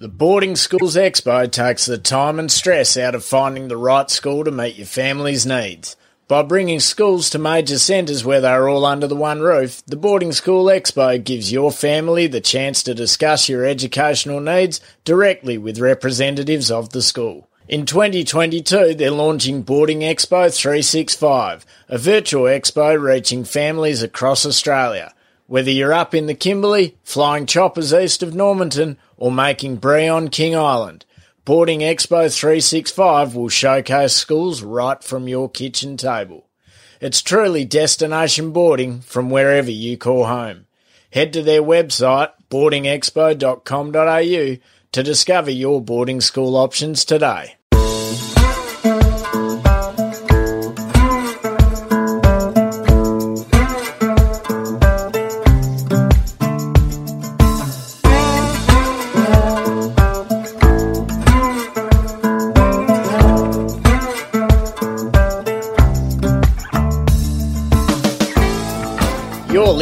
The Boarding Schools Expo takes the time and stress out of finding the right school to meet your family's needs. By bringing schools to major centres where they are all under the one roof, the Boarding School Expo gives your family the chance to discuss your educational needs directly with representatives of the school. In 2022, they're launching Boarding Expo 365, a virtual expo reaching families across Australia. Whether you're up in the Kimberley, flying choppers east of Normanton, or making brie on King Island, Boarding Expo 365 will showcase schools right from your kitchen table. It's truly destination boarding from wherever you call home. Head to their website, boardingexpo.com.au, to discover your boarding school options today. You're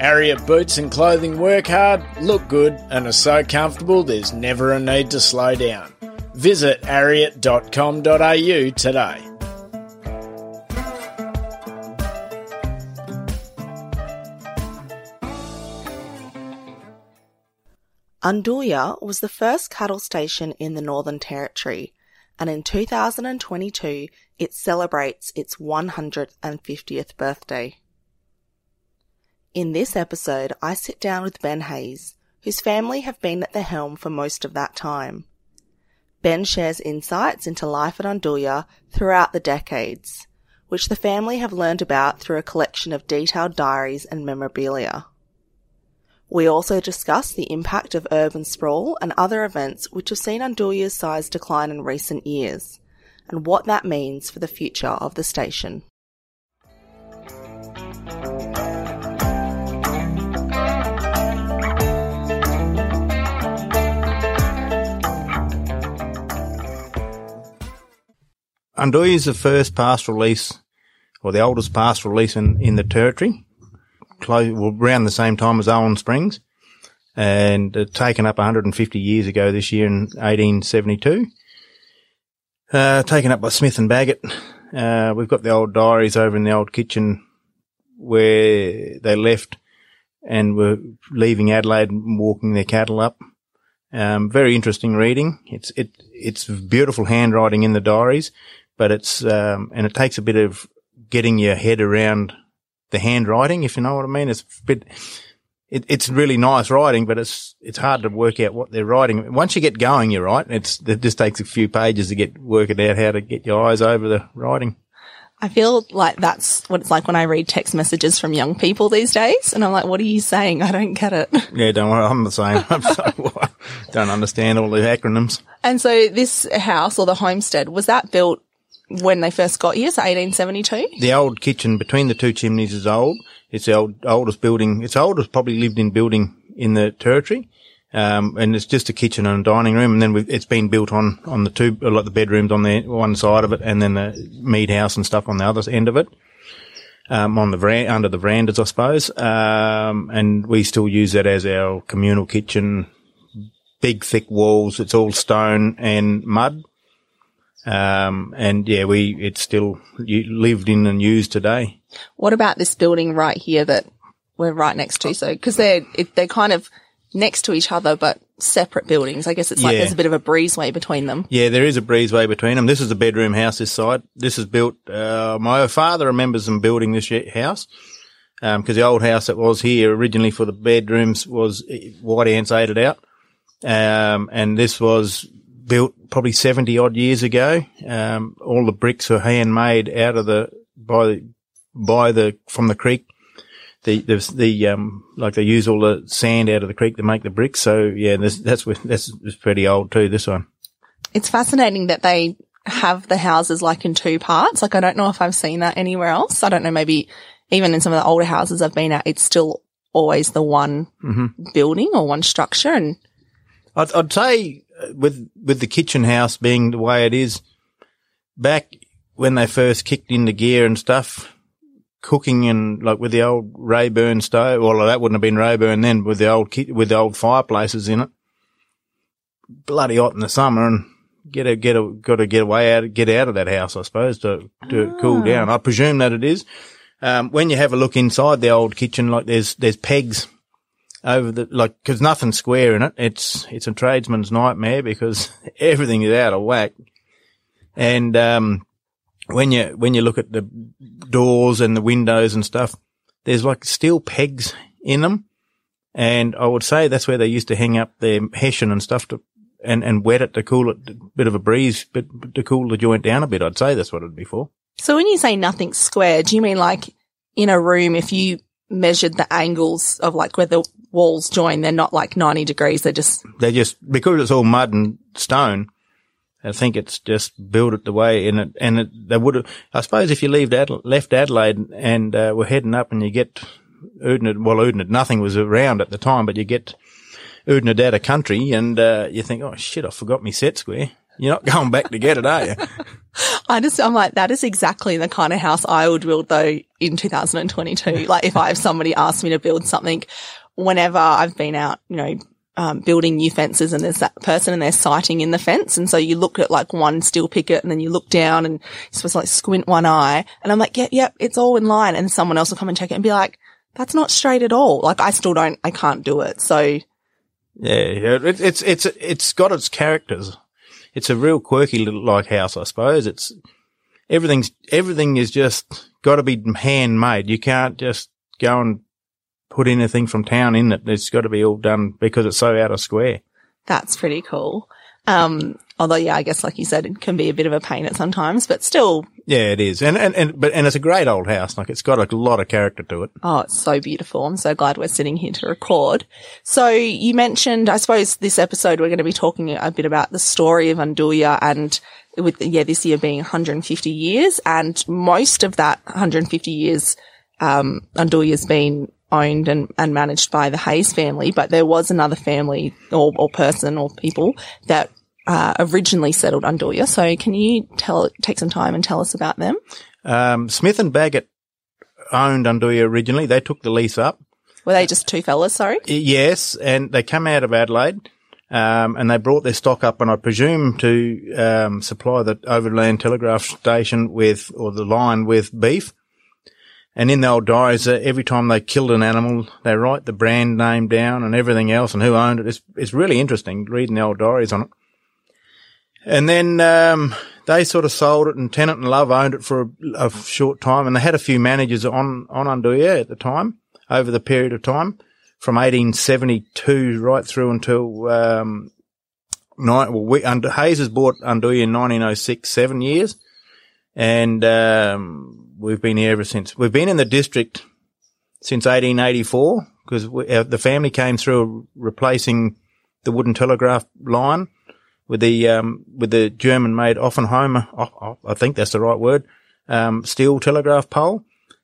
Ariat boots and clothing work hard, look good, and are so comfortable there's never a need to slow down. Visit ariat.com.au today. Undoorya was the first cattle station in the Northern Territory, and in 2022 it celebrates its 150th birthday. In this episode, I sit down with Ben Hayes, whose family have been at the helm for most of that time. Ben shares insights into life at Undoorya throughout the decades, which the family have learned about through a collection of detailed diaries and memorabilia. We also discuss the impact of urban sprawl and other events which have seen Undoorya's size decline in recent years, and what that means for the future of the station. Undoorya is the first pastoral lease, or the oldest pastoral lease in the territory, around the same time as Owen Springs, and taken up 150 years ago this year in 1872. Taken up by Smith and Baggett. We've got the old diaries over in the old kitchen where they left and were leaving Adelaide and walking their cattle up. Very interesting reading. It's beautiful handwriting in the diaries. But it's, and it takes a bit of getting your head around the handwriting, if you know what I mean. It's a bit, it's really nice writing, but it's hard to work out what they're writing. Once you get going, you're right. It just takes a few pages to work it out how to get your eyes over the writing. I feel like that's what it's like when I read text messages from young people these days, and I'm like, what are you saying? I don't get it. Yeah, don't worry. I'm the same. I don't understand all the acronyms. And so this house, or the homestead, was that built when they first got here, so 1872? The old kitchen between the two chimneys is old. It's the oldest building. It's the oldest probably lived-in building in the territory, and it's just a kitchen and a dining room, and then it's been built on the two, like the bedrooms on the one side of it, and then the mead house and stuff on the other end of it, on the under the verandas, I suppose. And we still use that as our communal kitchen. Big thick walls. It's all stone and mud. And yeah, it's still lived in and used today. What about this building right here that we're right next to? So, because they're kind of next to each other, but separate buildings. I guess it's like there's a bit of a breezeway between them. Yeah, there is a breezeway between them. This is a bedroom house this side. This is built, my father remembers them building this house, because the old house that was here originally for the bedrooms was white ants ate it out. And this was built probably 70 odd years ago. All the bricks were handmade out of from the creek. Like they use all the sand out of the creek to make the bricks. So yeah, that's pretty old too, this one. It's fascinating that they have the houses like in two parts. Like, I don't know if I've seen that anywhere else. I don't know, maybe even in some of the older houses I've been at, it's still always the one building or one structure. And I'd say with the kitchen house being the way it is, back when they first kicked into gear and stuff, cooking and like with the old Rayburn stove, well, that wouldn't have been Rayburn then, with the old fireplaces in it. Bloody hot in the summer, and got to get out of that house, I suppose, to cool down. I presume that it is. When you have a look inside the old kitchen, like there's pegs over the, like, because nothing's square in it. It's a tradesman's nightmare because everything is out of whack. And when you look at the doors and the windows and stuff, there's like steel pegs in them. And I would say that's where they used to hang up their hessian and stuff and wet it to cool it, a bit of a breeze, but to cool the joint down a bit. I'd say that's what it'd be for. So when you say nothing's square, do you mean like in a room, if you measured the angles of like where the walls join, they're not like 90 degrees, they're just because it's all mud and stone, I think it's just built it the way in it. And they would have, I suppose, if you left Adelaide and were heading up and you get Oodnadatta, nothing was around at the time, but you get Oodnadatta country and you think, oh shit, I forgot my set square. You're not going back to get it, are you? I'm like, that is exactly the kind of house I would build though in 2022. Like if I have somebody ask me to build something, whenever I've been out, you know, building new fences and there's that person and they're sighting in the fence. And so you look at like one steel picket and then you look down and you're supposed to like squint one eye. And I'm like, yep, it's all in line. And someone else will come and check it and be like, that's not straight at all. Like I can't do it. So. Yeah. It's got its characters. It's a real quirky little like house, I suppose. It's everything is just got to be handmade. You can't just go and put anything from town in it. It's got to be all done because it's so out of square. That's pretty cool. Although, yeah, I guess like you said, it can be a bit of a pain at sometimes, but still. Yeah, it is, and it's a great old house. Like it's got a lot of character to it. Oh, it's so beautiful. I'm so glad we're sitting here to record. So you mentioned, I suppose, this episode we're going to be talking a bit about the story of Oondulla, and with this year being 150 years, and most of that 150 years, Oondulla has been owned and managed by the Hayes family, but there was another family or person or people that originally settled Oondulla. So can you take some time and tell us about them? Smith and Baggett owned Oondulla originally. They took the lease up. Were they just two fellas, sorry? Yes, and they come out of Adelaide and they brought their stock up, and I presume to supply the Overland Telegraph station with beef. And in the old diaries, every time they killed an animal, they write the brand name down and everything else and who owned it. It's really interesting reading the old diaries on it. And then they sort of sold it, and Tennant and Love owned it for a short time. And they had a few managers on Oondulla at the time, over the period of time, from 1872 right through until Hayes has bought Oondulla in 1906, 7 years. And we've been here ever since. We've been in the district since 1884 because the family came through replacing the wooden telegraph line with the German-made Offenheimer, I think that's the right word, steel telegraph pole.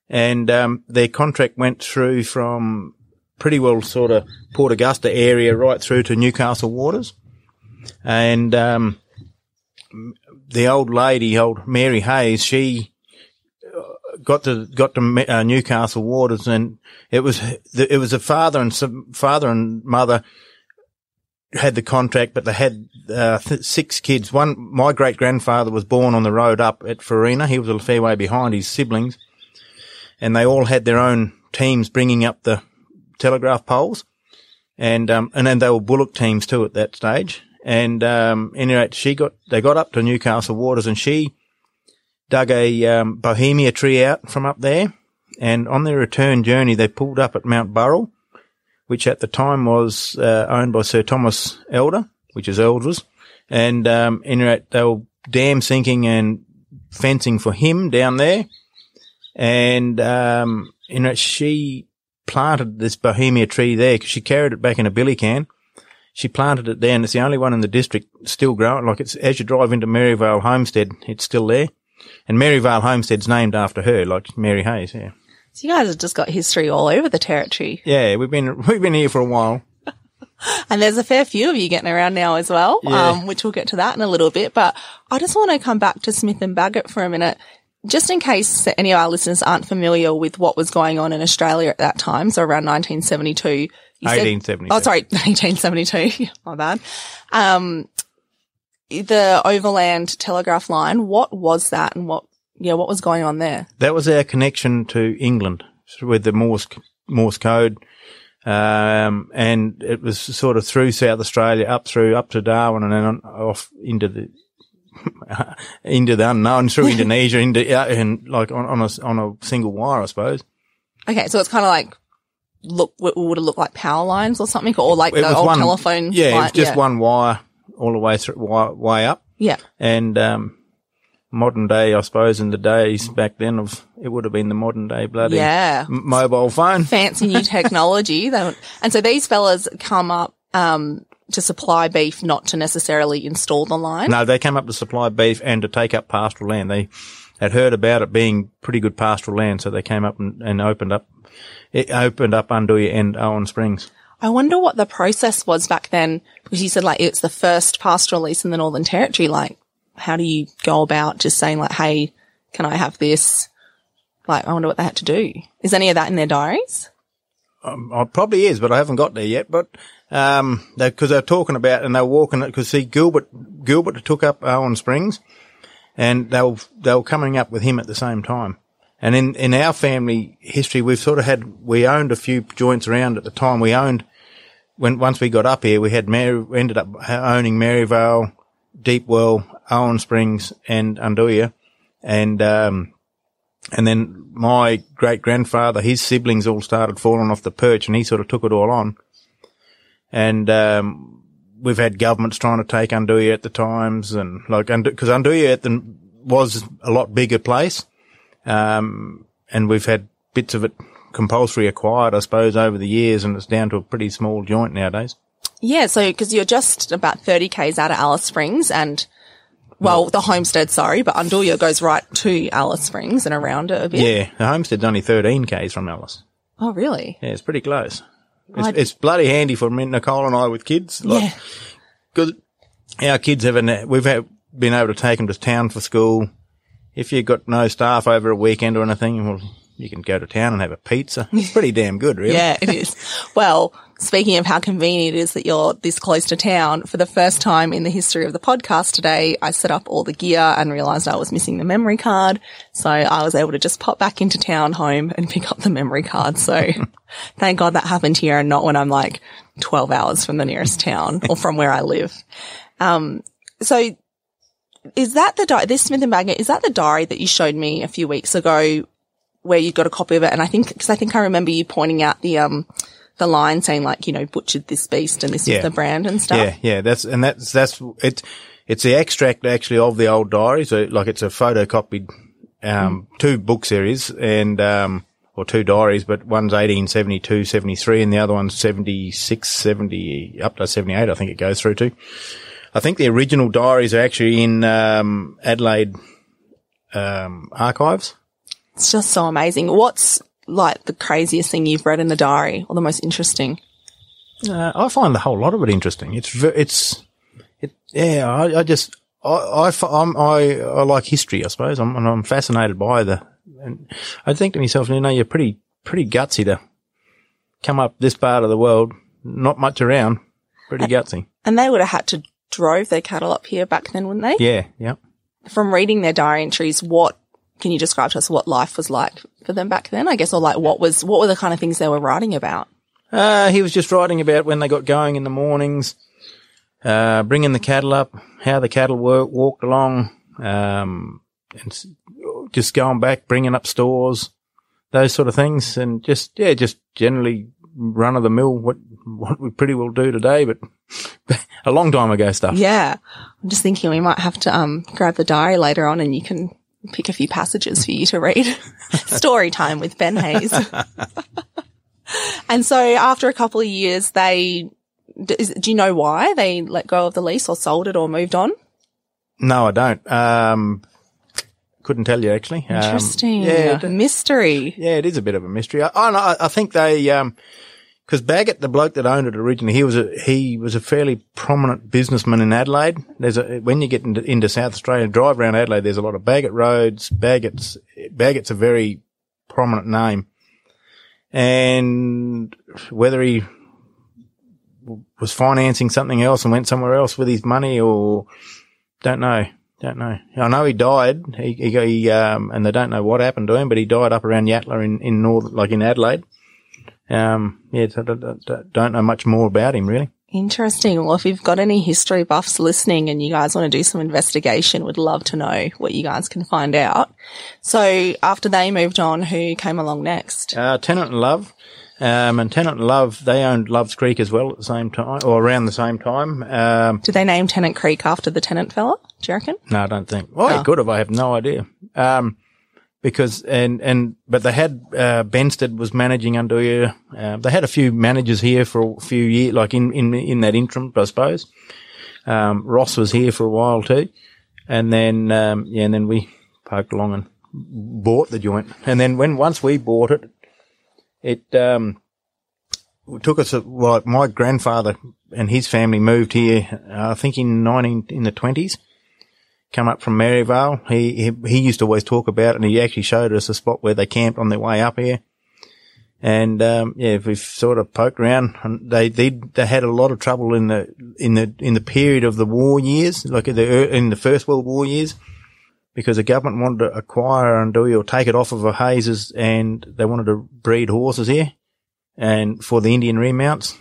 And their contract went through from pretty well sort of Port Augusta area right through to Newcastle waters. And the old Mary Hayes, she got to Newcastle waters, and it was a father and mother had the contract, but they had six kids. My great grandfather was born on the road up at Farina. He was a fair way behind his siblings, and they all had their own teams bringing up the telegraph poles, and then they were bullock teams too at that stage. And anyway, they got up to Newcastle waters, and she dug a bohemia tree out from up there, and on their return journey they pulled up at Mount Burrell, which at the time was owned by Sir Thomas Elder, which is Elders, and anyway they were dam sinking and fencing for him down there, and anyway she planted this bohemia tree there because she carried it back in a billy can. She planted it there, and it's the only one in the district still growing. Like, it's, as you drive into Maryvale Homestead, it's still there. And Maryvale Homestead's named after her, like Mary Hayes, yeah. So you guys have just got history all over the territory. Yeah, we've been here for a while. And there's a fair few of you getting around now as well, yeah. Which we'll get to that in a little bit. But I just want to come back to Smith and Bagot for a minute, just in case any of our listeners aren't familiar with what was going on in Australia at that time, so around 1972. 1872. Oh, sorry, 1872. My bad. The Overland Telegraph Line, what was that and what was going on there? That was our connection to England with the Morse code. And it was sort of through South Australia, up to Darwin, and then off into the unknown, through Indonesia, and like on a single wire, I suppose. Okay, so it's kind of like would it look like power lines or something, or like the old telephone? Yeah, it was just one wire all the way through, way up. Yeah, and modern day, I suppose, in the days back then it would have been the modern day bloody mobile phone. Fancy new technology. And so these fellas come up to supply beef, not to necessarily install the line. No, they came up to supply beef and to take up pastoral land. They had heard about it being pretty good pastoral land, so they came up and opened up Unduy and Owen Springs. I wonder what the process was back then, because you said like it's the first pastoral lease in the Northern Territory. Like, how do you go about just saying like, hey, can I have this? Like, I wonder what they had to do. Is any of that in their diaries? It probably is, but I haven't got there yet. But because they're talking about and they're walking it, because see, Gilbert took up Owen Springs, and they were coming up with him at the same time. And in our family history, we've sort of we owned a few joints around at the time. We owned once we got up here, we ended up owning Maryvale, Deepwell, Owen Springs and Unduy, and then my great-grandfather, his siblings all started falling off the perch, and he sort of took it all on. And we've had governments trying to take Unduy at the times, and like, because Unduy at the was a lot bigger place, and we've had bits of it compulsory acquired, I suppose, over the years, and it's down to a pretty small joint nowadays. Yeah, so because you're just about 30 km out of Alice Springs, and the homestead, sorry, but Unduy goes right to Alice Springs and around it a bit. Yeah, the homestead's only 13 km from Alice. Oh, really? Yeah, it's pretty close. It's bloody handy for Nicole and I with kids. Like, yeah. Because our kids we've been able to take them to town for school. If you've got no staff over a weekend or anything, well, you can go to town and have a pizza. It's pretty damn good, really. Yeah, it is. Well, speaking of how convenient it is that you're this close to town, for the first time in the history of the podcast today, I set up all the gear and realised I was missing the memory card. So I was able to just pop back into town home and pick up the memory card. So thank God that happened here and not when I'm like 12 hours from the nearest town or from where I live. So is that the diary, this Smith and Bagot, is that the diary that you showed me a few weeks ago, where you got a copy of it? And I think, because I think I remember you pointing out the line saying like, you know, butchered this beast and this was the brand and stuff. Yeah. That's it's the extract actually of the old diary. So like it's a photocopied, two book series and, or two diaries, but one's 1872, 73 and the other one's 76, 70, up to 78, I think it goes through to. I think the original diaries are actually in, Adelaide, archives. It's just so amazing. What's like the craziest thing you've read in the diary, or the most interesting? I find the whole lot of it interesting. I like history, I suppose. I'm fascinated by and I think to myself, you know, you're pretty gutsy to come up this part of the world, not much around, pretty gutsy. And they would have had to drove their cattle up here back then, wouldn't they? Yeah. From reading their diary entries, can you describe to us what life was like for them back then, I guess, or like what were the kind of things they were writing about? He was just writing about when they got going in the mornings, bringing the cattle up, how the cattle walked along, and just going back, bringing up stores, those sort of things, and just generally run of the mill, what we pretty well do today, but a long time ago stuff. Yeah. I'm just thinking we might have to grab the diary later on and you can pick a few passages for you to read. Story time with Ben Hayes. And so after a couple of years, they Do you know why they let go of the lease or sold it or moved on? No, I don't. Couldn't tell you, actually. Interesting. Yeah, mystery. Yeah, it is a bit of a mystery. I think they, because Baggett, the bloke that owned it originally, he was a fairly prominent businessman in Adelaide. When you get into South Australia, drive around Adelaide, there's a lot of Baggett roads. Baggett's a very prominent name. And whether he was financing something else and went somewhere else with his money, or don't know. I know he died. He and they don't know what happened to him, but he died up around Yatala in northern, like in Adelaide. So don't know much more about him, really. Interesting. Well, if you've got any history buffs listening and you guys want to do some investigation, would love to know what you guys can find out. So after they moved on, who came along next? Tennant and Love. And Tennant and Love, they owned Love's Creek as well at the same time, or around the same time. Did they name Tennant Creek after the Tennant fella, do you reckon? No, I don't think. Well, It could have. I have no idea. But they had, Benstead was managing under you. They had a few managers here for a few years, like in that interim, I suppose. Ross was here for a while too. And then, and then we poked along and bought the joint. And then once we bought it, it took us my grandfather and his family moved here, I think in the 20s. Come up from Maryvale. He used to always talk about it, and he actually showed us a spot where they camped on their way up here. And we've sort of poked around. And they had a lot of trouble in the period of the war years, like in the First World War years, because the government wanted to acquire Andouille or take it off of the Hayes, and they wanted to breed horses here, and for the Indian remounts.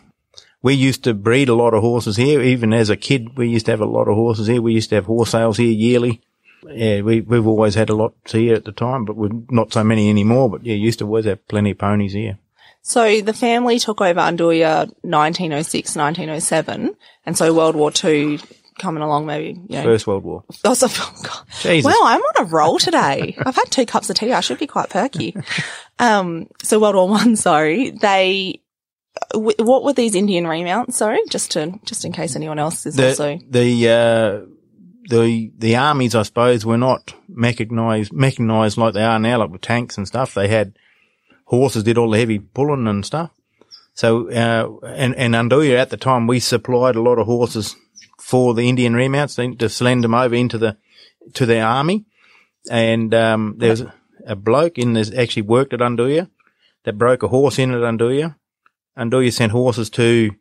We used to breed a lot of horses here. Even as a kid, we used to have a lot of horses here. We used to have horse sales here yearly. Yeah, we've always had a lot here at the time, but we're not so many anymore. But yeah, used to always have plenty of ponies here. So the family took over Andouille 1906, 1907, and so World War II coming along, maybe. You know. First World War. Oh, so, God. Jesus. Wow, I'm on a roll today. I've had 2 cups of tea. I should be quite perky. So World War One. Sorry, they. What were these Indian remounts? Sorry, just in case anyone else is also the armies, I suppose, were not mechanized like they are now, like with tanks and stuff. They had horses, did all the heavy pulling and stuff. So and Andouille at the time, we supplied a lot of horses for the Indian remounts to send them over to their army. And there was a bloke in this actually worked at Andouille that broke a horse in at Andouille. Andouille sent horses to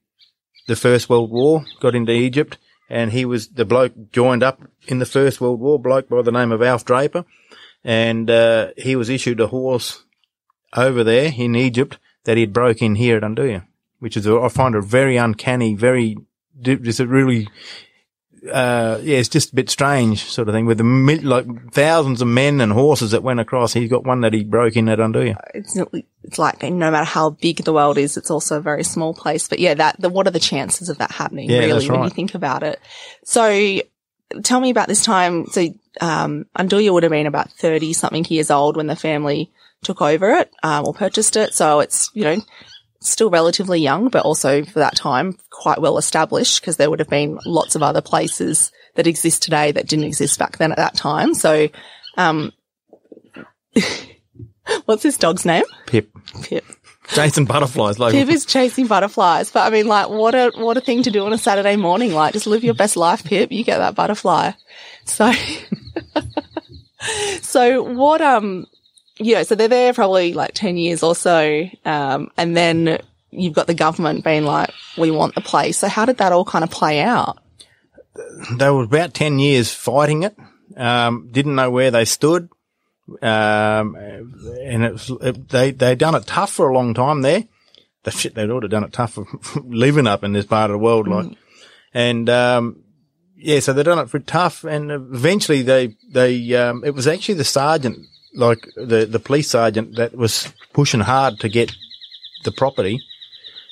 the First World War, got into Egypt, and he was the bloke joined up in the First World War, bloke by the name of Alf Draper, and he was issued a horse over there in Egypt that he'd broke in here at Andouille, which is, I find, a very uncanny, it's just a bit strange sort of thing with thousands of men and horses that went across. He's got one that he broke in at Andouille. It's like no matter how big the world is, it's also a very small place. But yeah, what are the chances of that happening really when you think about it? So tell me about this time. So Andouille would have been about 30 something years old when the family took over it or purchased it. So it's, still relatively young, but also for that time quite well established, because there would have been lots of other places that exist today that didn't exist back then at that time. So, what's this dog's name? Pip. Chasing butterflies. Like Pip is chasing butterflies. But I mean, like, what a thing to do on a Saturday morning. Like, just live your best life, Pip. You get that butterfly. So, so they're there probably like 10 years or so, and then you've got the government being like, we want the place. So how did that all kind of play out? They were about 10 years fighting it, didn't know where they stood, and they done it tough for a long time there. They'd ought to done it tough for living up in this part of the world, like. And, so they done it for tough, and eventually they it was actually the sergeant, like the police sergeant, that was pushing hard to get the property,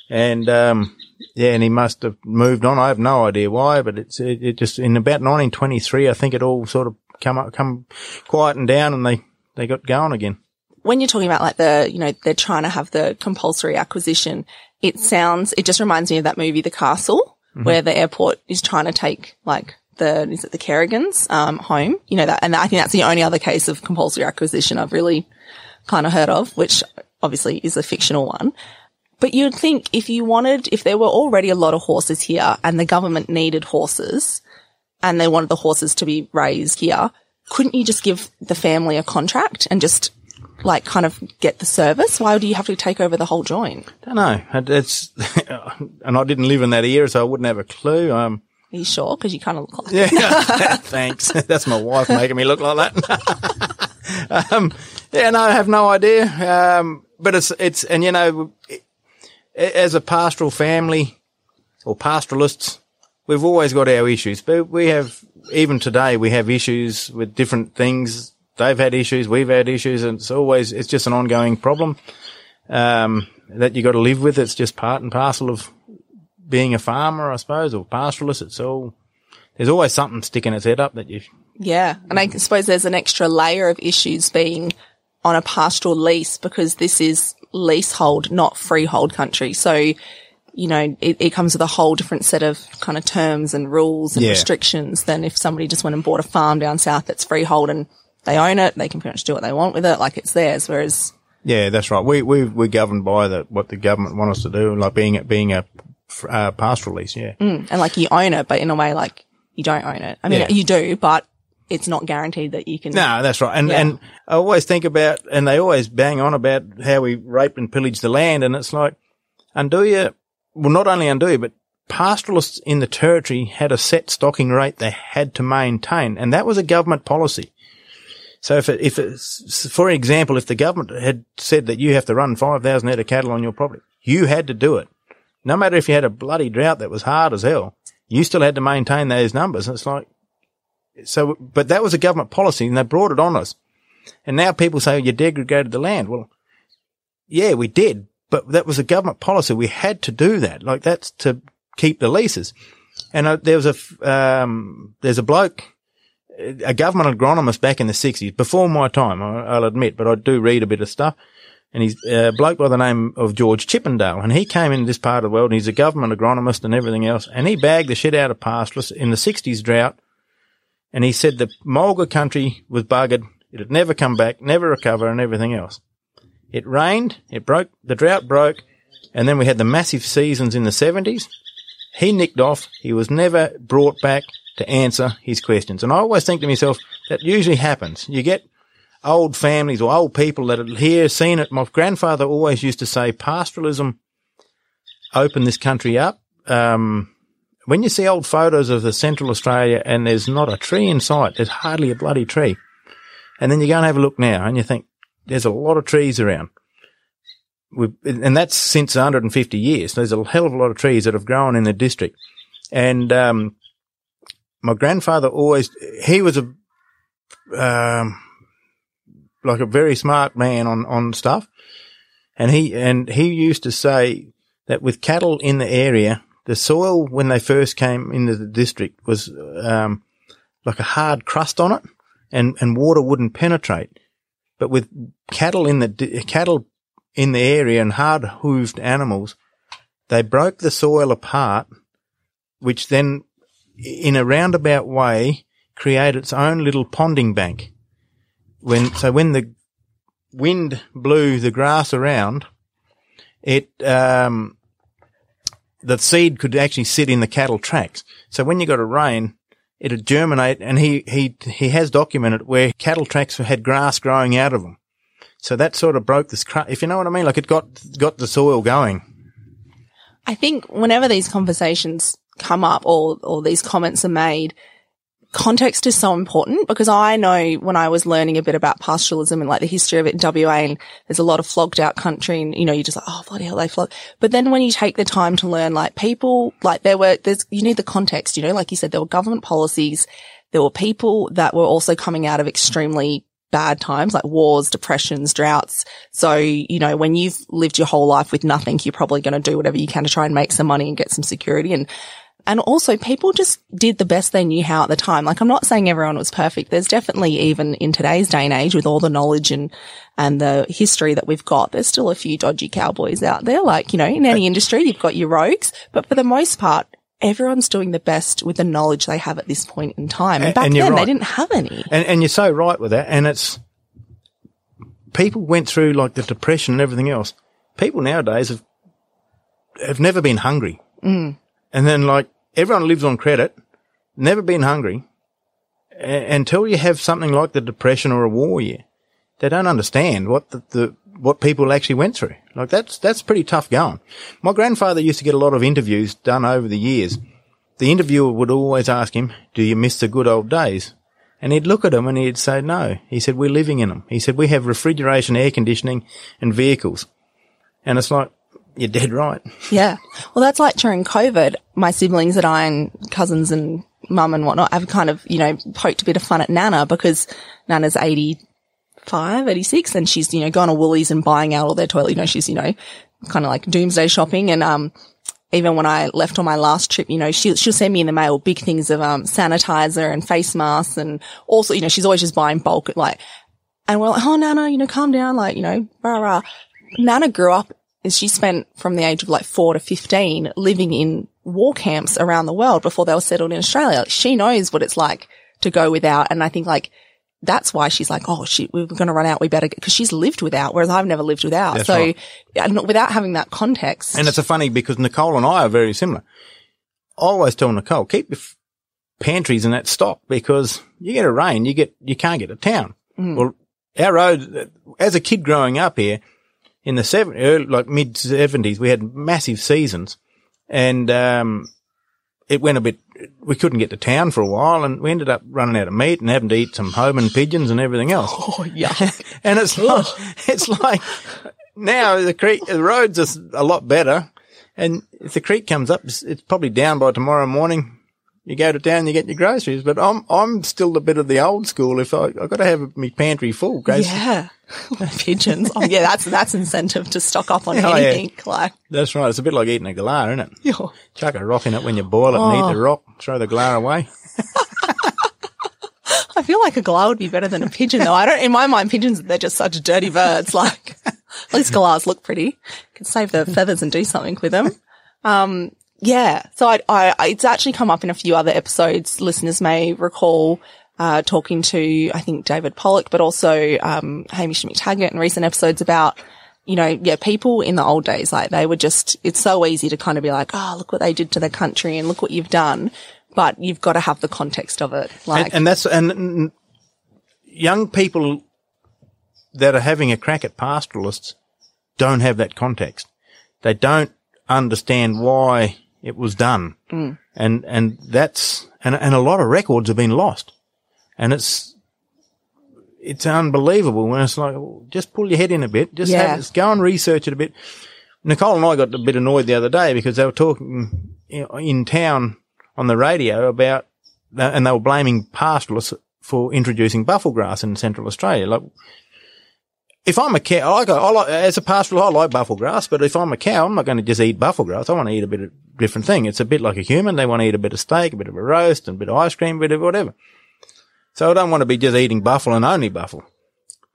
and and he must have moved on. I have no idea why, but it just in about 1923, I think it all sort of come quieting down, and they got going again. when you're talking about like the, you know, they're trying to have the compulsory acquisition, it just reminds me of that movie, The Castle, mm-hmm. where the airport is trying to take like the Kerrigans, home, you know, that, and I think that's the only other case of compulsory acquisition I've really kind of heard of, which obviously is a fictional one. But you'd think if there were already a lot of horses here and the government needed horses and they wanted the horses to be raised here, couldn't you just give the family a contract and just like kind of get the service? Why do you have to take over the whole joint? I don't know. And I didn't live in that era, so I wouldn't have a clue. Are you sure? Because you kind of look like it. Yeah, thanks. That's my wife making me look like that. I have no idea. But it's, you know, as a pastoral family or pastoralists, we've always got our issues. But even today, we have issues with different things. They've had issues, we've had issues, and it's just an ongoing problem, that you got to live with. It's just part and parcel of being a farmer, I suppose, or pastoralist. There's always something sticking its head up that you... Yeah, and I suppose there's an extra layer of issues being on a pastoral lease, because this is leasehold, not freehold country. So, you know, it comes with a whole different set of kind of terms and rules and restrictions than if somebody just went and bought a farm down south that's freehold and they own it, they can pretty much do what they want with it, like it's theirs, whereas... Yeah, that's right. We're governed by what the government want us to do, like being a... pastoral lease, yeah. Mm, and like you own it, but in a way, like you don't own it. I mean, you do, but it's not guaranteed that you can. No, that's right. And I always think about, and they always bang on about how we rape and pillage the land, and it's like, not only undo you, but pastoralists in the territory had a set stocking rate they had to maintain, and that was a government policy. So for example, if the government had said that you have to run 5,000 head of cattle on your property, you had to do it. No matter if you had a bloody drought that was hard as hell, you still had to maintain those numbers. And it's like, but that was a government policy and they brought it on us. And now people say, you degraded the land. Well, yeah, we did, but that was a government policy. We had to do that. Like that's to keep the leases. And there's a bloke, a government agronomist back in the 60s, before my time, I'll admit, but I do read a bit of stuff. And he's a bloke by the name of George Chippendale. And he came into this part of the world, and he's a government agronomist and everything else. And he bagged the shit out of pastoralists in the 60s drought. And he said the Mulga country was buggered. It had never come back, never recover, and everything else. It rained. It broke. The drought broke. And then we had the massive seasons in the 70s. He nicked off. He was never brought back to answer his questions. And I always think to myself, that usually happens. You get old families or old people that are here, seen it. My grandfather always used to say pastoralism opened this country up. When you see old photos of the Central Australia and there's not a tree in sight, there's hardly a bloody tree. And then you go and have a look now and you think there's a lot of trees around. And that's since 150 years. There's a hell of a lot of trees that have grown in the district. And my grandfather always, he was a very smart man on stuff. And he used to say that with cattle in the area, the soil when they first came into the district was, like a hard crust on it and water wouldn't penetrate. But with cattle in the area and hard hooved animals, they broke the soil apart, which then in a roundabout way created its own little ponding bank. When the wind blew the grass around, the seed could actually sit in the cattle tracks. So when you got a rain, it'd germinate, and he has documented where cattle tracks had grass growing out of them. So that sort of broke this, if you know what I mean, like it got the soil going. I think whenever these conversations come up or these comments are made, context is so important, because I know when I was learning a bit about pastoralism and like the history of it in WA, and there's a lot of flogged out country, and you know, you're just like, oh bloody hell, they flog. But then when you take the time to learn, like people, like you need the context, you know, like you said, there were government policies, there were people that were also coming out of extremely bad times, like wars, depressions, droughts. So, you know, when you've lived your whole life with nothing, you're probably going to do whatever you can to try and make some money and get some security. And And also people just did the best they knew how at the time. Like, I'm not saying everyone was perfect. There's definitely, even in today's day and age, with all the knowledge and the history that we've got, there's still a few dodgy cowboys out there. Like, you know, in any industry, you've got your rogues, but for the most part, everyone's doing the best with the knowledge they have at this point in time. And back then, right, they didn't have any. And you're so right with that. And it's, people went through like the Depression and everything else. People nowadays have never been hungry. Mm. And then, like, everyone lives on credit, never been hungry, until you have something like the Depression or a war year. They don't understand what people actually went through. Like, that's pretty tough going. My grandfather used to get a lot of interviews done over the years. The interviewer would always ask him, "Do you miss the good old days?" And he'd look at him and he'd say, "No." He said, "We're living in them." He said, "We have refrigeration, air conditioning and vehicles." And it's like, you're dead right. Yeah. Well, that's like during COVID, my siblings and I and cousins and mum and whatnot have kind of, you know, poked a bit of fun at Nana, because Nana's 85, 86, and she's, you know, gone to Woolies and buying out all their toilet. You know, she's, you know, kind of like doomsday shopping. And, even when I left on my last trip, you know, she'll send me in the mail big things of, sanitizer and face masks, and also, you know, she's always just buying bulk, like, and we're like, "Oh, Nana, you know, calm down," like, you know, rah, rah. Nana grew up, and she spent from the age of like 4 to 15 living in war camps around the world before they were settled in Australia. Like, she knows what it's like to go without. And I think, like, that's why she's like, "Oh, we're going to run out. We better," because she's lived without, whereas I've never lived without. That's so right. And without having that context. And it's a funny, because Nicole and I are very similar. I always tell Nicole, keep your pantries in that stock, because you get a rain, you can't get to town. Mm. Well, our road, as a kid growing up here, in the mid-70s, we had massive seasons, and it went a bit – we couldn't get to town for a while, and we ended up running out of meat and having to eat some Homan pigeons and everything else. Oh, yeah. And it's like now the roads are a lot better, and if the creek comes up, it's probably down by tomorrow morning. You go to town, you get your groceries. But I'm still a bit of the old school. If I've got to have my pantry full, groceries. Yeah. Pigeons. Oh, yeah, that's incentive to stock up on anything. Yeah. Like, that's right. It's a bit like eating a galah, isn't it? Yeah. Chuck a rock in it when you boil it and eat the rock. Throw the galah away. I feel like a galah would be better than a pigeon, though. In my mind, pigeons, they're just such dirty birds. Like, at least galahs look pretty. You can save the feathers and do something with them. Yeah. So I it's actually come up in a few other episodes. Listeners may recall talking to, I think, David Pollock, but also Hamish McTaggart in recent episodes about, you know, yeah, people in the old days, like, they were just, it's so easy to kind of be like, "Oh, look what they did to the country and look what you've done," but you've got to have the context of it. Like, and young people that are having a crack at pastoralists don't have that context. They don't understand why it was done. Mm. And that's, and a lot of records have been lost. And it's unbelievable when it's like, well, just pull your head in a bit. Just go and research it a bit. Nicole and I got a bit annoyed the other day because they were talking in town on the radio about, and they were blaming pastoralists for introducing buffle grass in Central Australia. Like, if I'm a cow, as a pastoral, I like buffle grass, but if I'm a cow, I'm not going to just eat buffle grass. I want to eat a bit of different thing. It's a bit like a human. They want to eat a bit of steak, a bit of a roast, and a bit of ice cream, a bit of whatever. So I don't want to be just eating buffle and only buffle.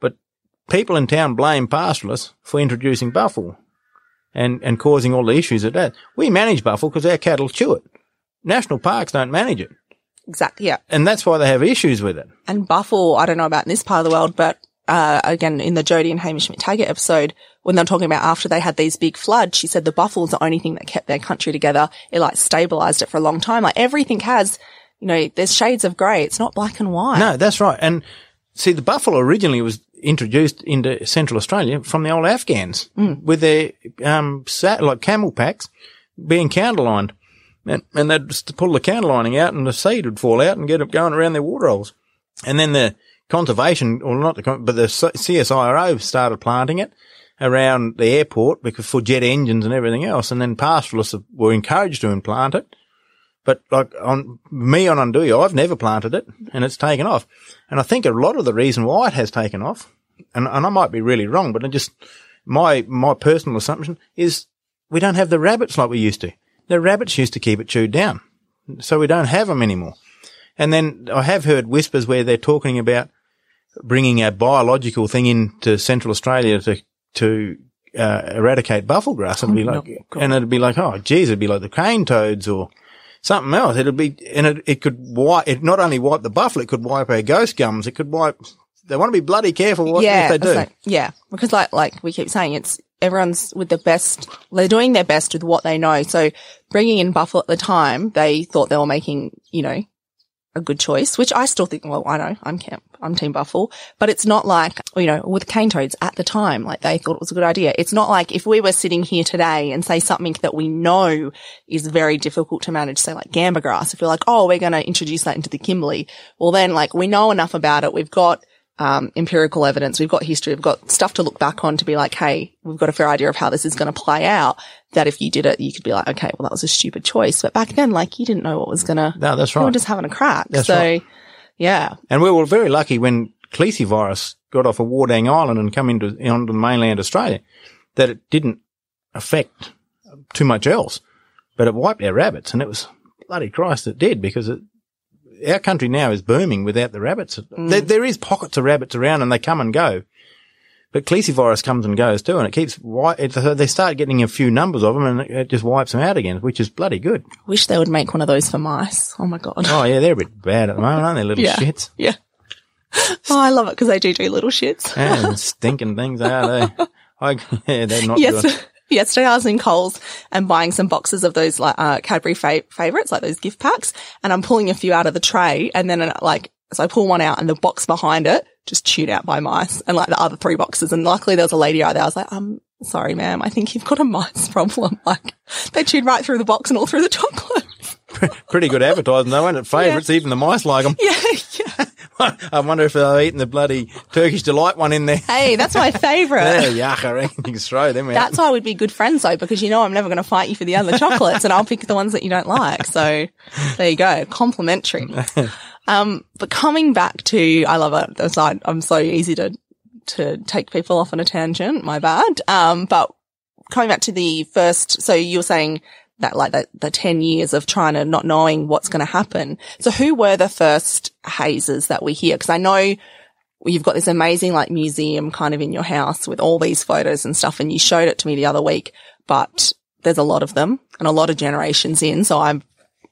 But people in town blame pastoralists for introducing buffle and causing all the issues of that. We manage buffle because our cattle chew it. National parks don't manage it. Exactly, yeah. And that's why they have issues with it. And buffle, I don't know about in this part of the world, but again, in the Jodie and Hamish McTaggart episode, when they're talking about after they had these big floods, she said the buffle is the only thing that kept their country together. It, like, stabilised it for a long time. Like, everything has... You know, there's shades of grey. It's not black and white. No, that's right. And see, the buffalo originally was introduced into Central Australia from the old Afghans with their camel packs being counterlined, and they'd just pull the counterlining out, and the seed would fall out and get it going around their water holes. And then the conservation, or not the, but the CSIRO started planting it around the airport because for jet engines and everything else. And then pastoralists were encouraged to implant it. But like on Unduyo, I've never planted it, and it's taken off. And I think a lot of the reason why it has taken off, and I might be really wrong, but my personal assumption is we don't have the rabbits like we used to. The rabbits used to keep it chewed down. so we don't have them anymore. And then I have heard whispers where they're talking about bringing a biological thing into Central Australia to eradicate bufflegrass. It'd be like, and it'd be like, oh geez, it'd be like the cane toads or something else. It'd be, and it could wipe, it not only wipe the buffle, it could wipe our ghost gums. It could wipe, they want to be bloody careful what if they do. Like, yeah. Because like we keep saying, it's, everyone's with the best, they're doing their best with what they know. So bringing in buffle at the time, they thought they were making, you know, a good choice, which I still think, well, I know, I'm Team Buffle, but it's not like, you know, with cane toads at the time, like they thought it was a good idea. It's not like if we were sitting here today and say something that we know is very difficult to manage, say like gamba grass, if we're like, oh, we're going to introduce that into the Kimberley, well then like we know enough about it. We've got empirical evidence, we've got history, we've got stuff to look back on to be like, hey, we've got a fair idea of how this is going to play out, that if you did it, you could be like, okay, well, that was a stupid choice. But back then, like, you didn't know what was going to... No, that's right. You were just having a crack. That's so, right. Yeah. And we were very lucky when Cleese virus got off of Wardang Island and come onto mainland Australia that it didn't affect too much else, but it wiped our rabbits, and it was bloody Christ it did, because it... Our country now is booming without the rabbits. Mm. There is pockets of rabbits around, and they come and go. But Cleese virus comes and goes too, and it keeps they start getting a few numbers of them, and it just wipes them out again, which is bloody good. Wish they would make one of those for mice. Oh, my God. Oh, yeah, they're a bit bad at the moment, aren't they, little shits? Yeah. Oh, I love it because they do little shits. And stinking things, are they? They're not good. Yesterday I was in Coles and buying some boxes of those like Cadbury favourites, like those gift packs, and I'm pulling a few out of the tray, and then like, so I pull one out and the box behind it just chewed out by mice, and like the other three boxes, and luckily there was a lady out there. I was like, sorry ma'am, I think you've got a mice problem. Like they chewed right through the box and all through the chocolate. Pretty good advertising though, ain't it? Favourites, even the mice like them. Yeah, yeah. I wonder if they're eating the bloody Turkish Delight one in there. Hey, that's my favourite. Yeah, yuck, I reckon you can throw them out. That's why we'd be good friends, though, because you know I'm never going to fight you for the other chocolates, and I'll pick the ones that you don't like. So there you go, complimentary. But coming back to, I love it, aside, I'm so easy to take people off on a tangent, my bad. But coming back to the first, so you were saying that like the 10 years of trying to not knowing what's going to happen. So who were the first hazes that we hear? Because I know you've got this amazing like museum kind of in your house with all these photos and stuff, and you showed it to me the other week, but there's a lot of them and a lot of generations in. So I'm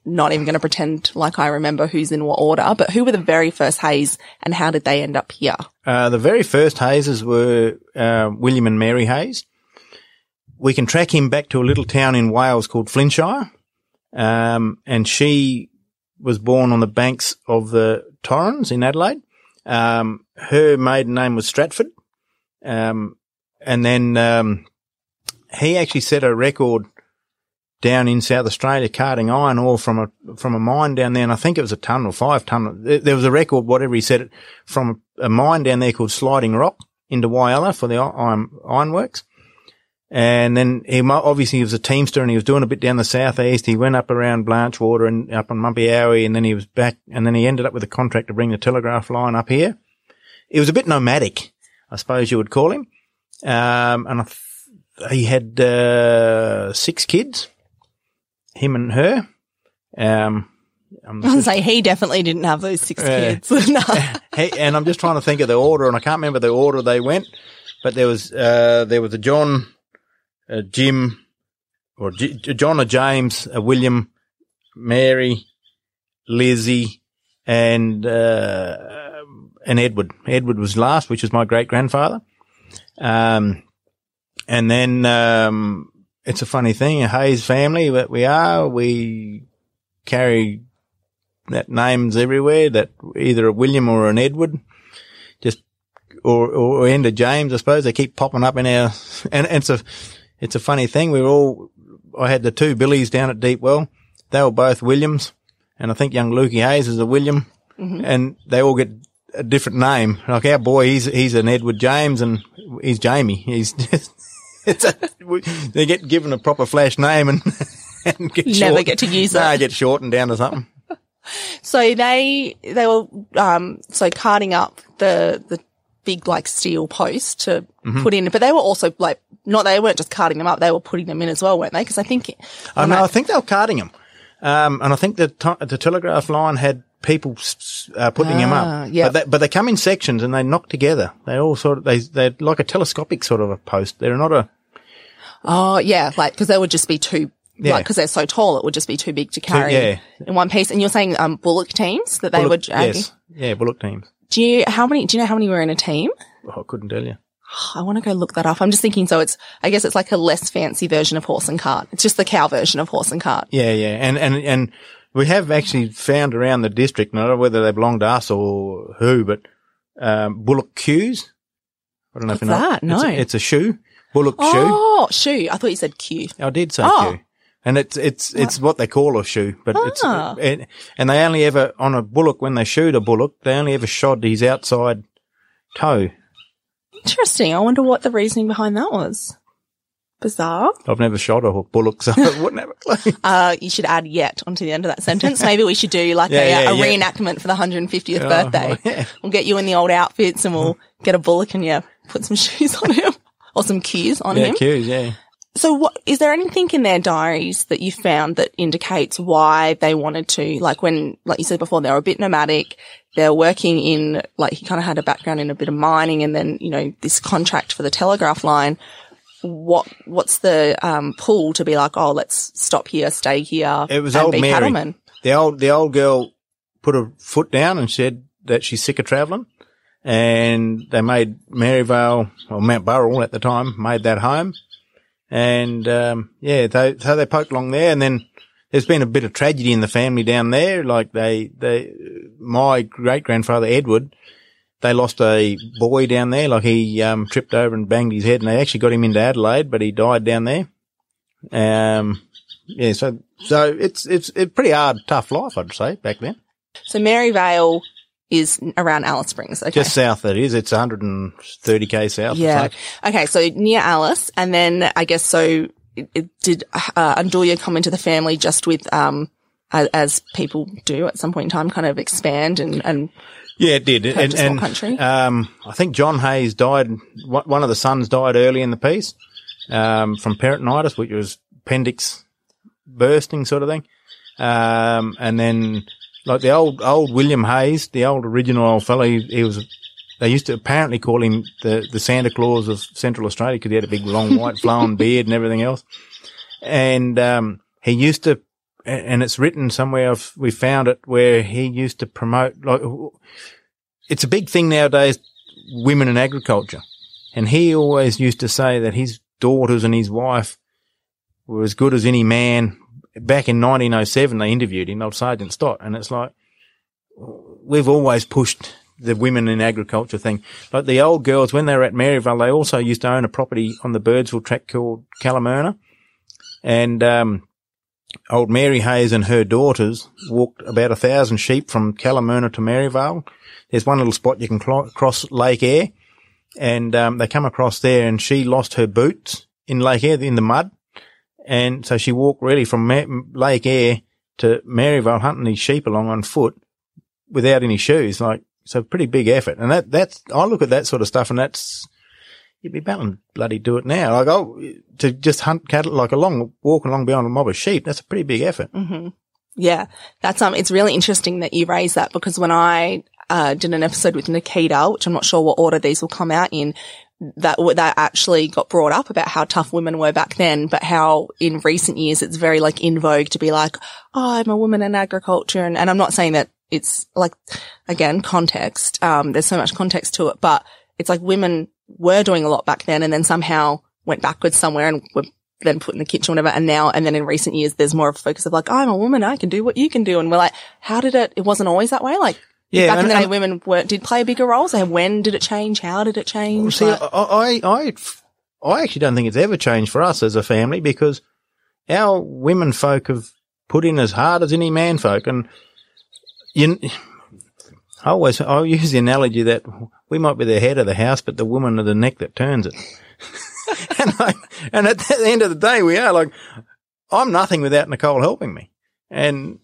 not even going to pretend like I remember who's in what order, but who were the very first haze and how did they end up here? The very first hazes were William and Mary Hayes. We can track him back to a little town in Wales called Flintshire, and she was born on the banks of the Torrens in Adelaide. Her maiden name was Stratford, and then he actually set a record down in South Australia carting iron ore from a mine down there, and I think it was a tonne or 5 tonne. There was a record, whatever he set it, from a mine down there called Sliding Rock into Whyalla for the ironworks. And then he obviously was a teamster, and he was doing a bit down the southeast. He went up around Blanchwater and up on Mumpy Owie, and then he was back, and then he ended up with a contract to bring the telegraph line up here. He was a bit nomadic, I suppose you would call him. And he had 6 kids, him and her. I'm going to say he definitely didn't have those 6 kids. No. And I'm just trying to think of the order, and I can't remember the order they went, but there was a John, a Jim, or John, a James, a William, Mary, Lizzie, and Edward. Edward was last, which is my great-grandfather. And then it's a funny thing, a Hayes family that we carry that names everywhere, that either a William or an Edward. Or end of James, I suppose. They keep popping up in our, and it's a funny thing. I had the 2 Billies down at Deepwell. They were both Williams, and I think young Lukey Hayes is a William, and they all get a different name. Like our boy, he's an Edward James, and he's Jamie. He's just, they get given a proper flash name and get never get to use that. No, get shortened down to something. So they were, carting up the big like steel post to put in, but they were also like they weren't just carting them up, they were putting them in as well, weren't they? Because I think I think they were carting them. And I think the Telegraph line had people putting them up. Yeah. But they come in sections and they knock together. They all sort of, they're like a telescopic sort of a post. They're not a... Oh, yeah, like, because they would just be too... Yeah. Like, because they're so tall, it would just be too big to carry in one piece. And you're saying bullock teams that they would... Yes, yeah, bullock teams. Do you know how many were in a team? Oh, I couldn't tell you. I want to go look that up. I'm just thinking, so it's, I guess it's like a less fancy version of horse and cart. It's just the cow version of horse and cart. Yeah, yeah. And we have actually found around the district, I don't know whether they belong to us or who, but, bullock cues. I don't know if you know. What's that? No. It's a shoe. Bullock shoe. Oh, shoe. I thought you said cue. I did say cue. And it's what they call a shoe, but it's, and they only ever, on a bullock, when they shoot a bullock, they only ever shod his outside toe. Interesting. I wonder what the reasoning behind that was. Bizarre. I've never shot a bullock, so I wouldn't have a clue. You should add yet onto the end of that sentence. Maybe we should do like a reenactment for the 150th birthday. Yeah. We'll get you in the old outfits and we'll get a bullock and put some shoes on him or some cues on him. Yeah, cues, yeah. So is there anything in their diaries that you found that indicates why they wanted to, like when, like you said before, they were a bit nomadic, they're working in, like he kind of had a background in a bit of mining and then, this contract for the telegraph line. What's the pull to be like, oh, let's stop here, stay here, it was and old be Mary. Cattlemen? The old girl put her foot down and said that she's sick of travelling. And they made Maryvale, or Mount Burrell at the time, made that home. And, they poked along there. And then there's been a bit of tragedy in the family down there. Like my great-grandfather Edward, they lost a boy down there. Like he, tripped over and banged his head and they actually got him into Adelaide, but he died down there. So it's pretty hard, tough life, I'd say, back then. So Maryvale is around Alice Springs. Okay. Just south, it is. It's 130k south. Yeah. Okay. So near Alice. And then I guess so did Undulia come into the family just with, as people do at some point in time, kind of expand and yeah, it did. And country. I think John Hayes died, one of the sons died early in the piece, from peritonitis, which was appendix bursting sort of thing. And then, like the old William Hayes, the old original old fellow, he was, they used to apparently call him the Santa Claus of Central Australia because he had a big long white flowing beard and everything else. And, he used to, and it's written somewhere, we found it, where he used to promote, like, it's a big thing nowadays, women in agriculture. And he always used to say that his daughters and his wife were as good as any man. Back in 1907, they interviewed him, old Sergeant Stott, and it's like, we've always pushed the women in agriculture thing. Like the old girls, when they were at Maryvale, they also used to own a property on the Birdsville tract called Calamurna. And, old Mary Hayes and her daughters walked about 1,000 sheep from Calamurna to Maryvale. There's one little spot you can cross Lake Eyre. And, they come across there and she lost her boots in Lake Eyre in the mud. And so she walked really from Lake Eyre to Maryvale hunting these sheep along on foot without any shoes. Like, so pretty big effort. And that's, I look at that sort of stuff and that's, you'd be battling bloody do it now. Like, to just hunt cattle, like walk along behind a mob of sheep, that's a pretty big effort. Mm-hmm. Yeah. That's, it's really interesting that you raise that because when I, did an episode with Nikita, which I'm not sure what order these will come out in, that actually got brought up about how tough women were back then, but how in recent years it's very like in vogue to be like, oh, I'm a woman in agriculture. And I'm not saying that it's like, again, context. There's so much context to it, but it's like women were doing a lot back then and then somehow went backwards somewhere and were then put in the kitchen or whatever. And then in recent years, there's more of a focus of like, I'm a woman. I can do what you can do. And we're like, how did it wasn't always that way. Like, yeah, back in the day, women did play a bigger role. So when did it change? How did it change? See, like, I actually don't think it's ever changed for us as a family because our women folk have put in as hard as any man folk. And I use the analogy that we might be the head of the house, but the women are the neck that turns it. and at the end of the day, we are like, I'm nothing without Nicole helping me, and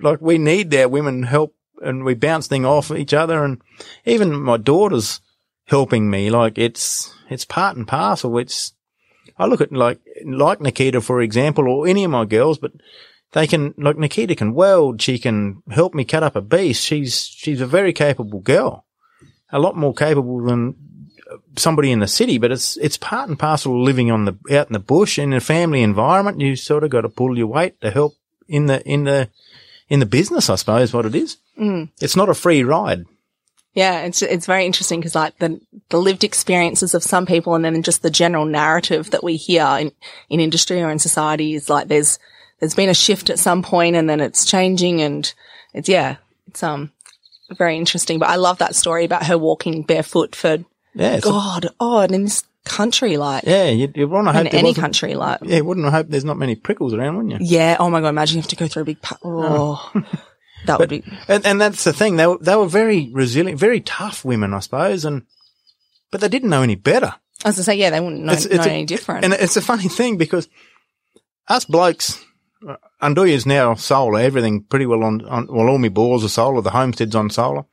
like we need our women help. And we bounce things off each other, and even my daughter's helping me. Like it's part and parcel. I look at like Nikita, for example, or any of my girls, but they can, like Nikita can weld, she can help me cut up a beast. She's a very capable girl, a lot more capable than somebody in the city, but it's part and parcel living on the, out in the bush in a family environment. You sort of got to pull your weight to help in the business, I suppose, what it is. Mm. It's not a free ride. Yeah, it's very interesting because, like, the lived experiences of some people and then just the general narrative that we hear in industry or in society is like there's been a shift at some point and then it's changing and it's very interesting. But I love that story about her walking barefoot for and in this country, like, you want to hope in any country, like, wouldn't I hope there's not many prickles around, wouldn't you? Yeah, oh my god, imagine you have to go through a big That would be, and that's the thing. They were very resilient, very tough women, I suppose, but they didn't know any better. I was gonna say, yeah, they wouldn't know any different. And it's a funny thing because us blokes, Anduja's now solar, everything pretty well on all my balls are solar, the homestead's on solar.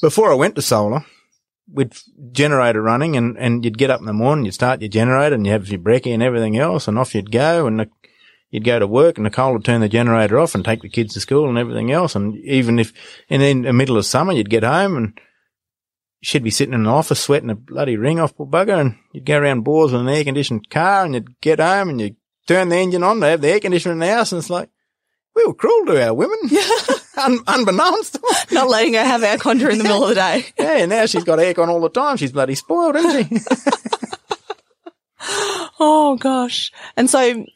Before I went to solar, we'd generator running, and you'd get up in the morning, you'd start your generator, and you have your brekkie and everything else, and off you'd go, and you'd go to work and Nicole would turn the generator off and take the kids to school and everything else. And then in the middle of summer, you'd get home and she'd be sitting in the office sweating a bloody ring off, poor bugger. And you'd go around Boors with an air conditioned car and you'd get home and you'd turn the engine on. They have the air conditioner in the house. And it's like, we were cruel to our women. Unbeknownst. Not letting her have aircon in the middle of the day. Yeah. Now she's got aircon all the time. She's bloody spoiled, isn't she? Oh gosh. And so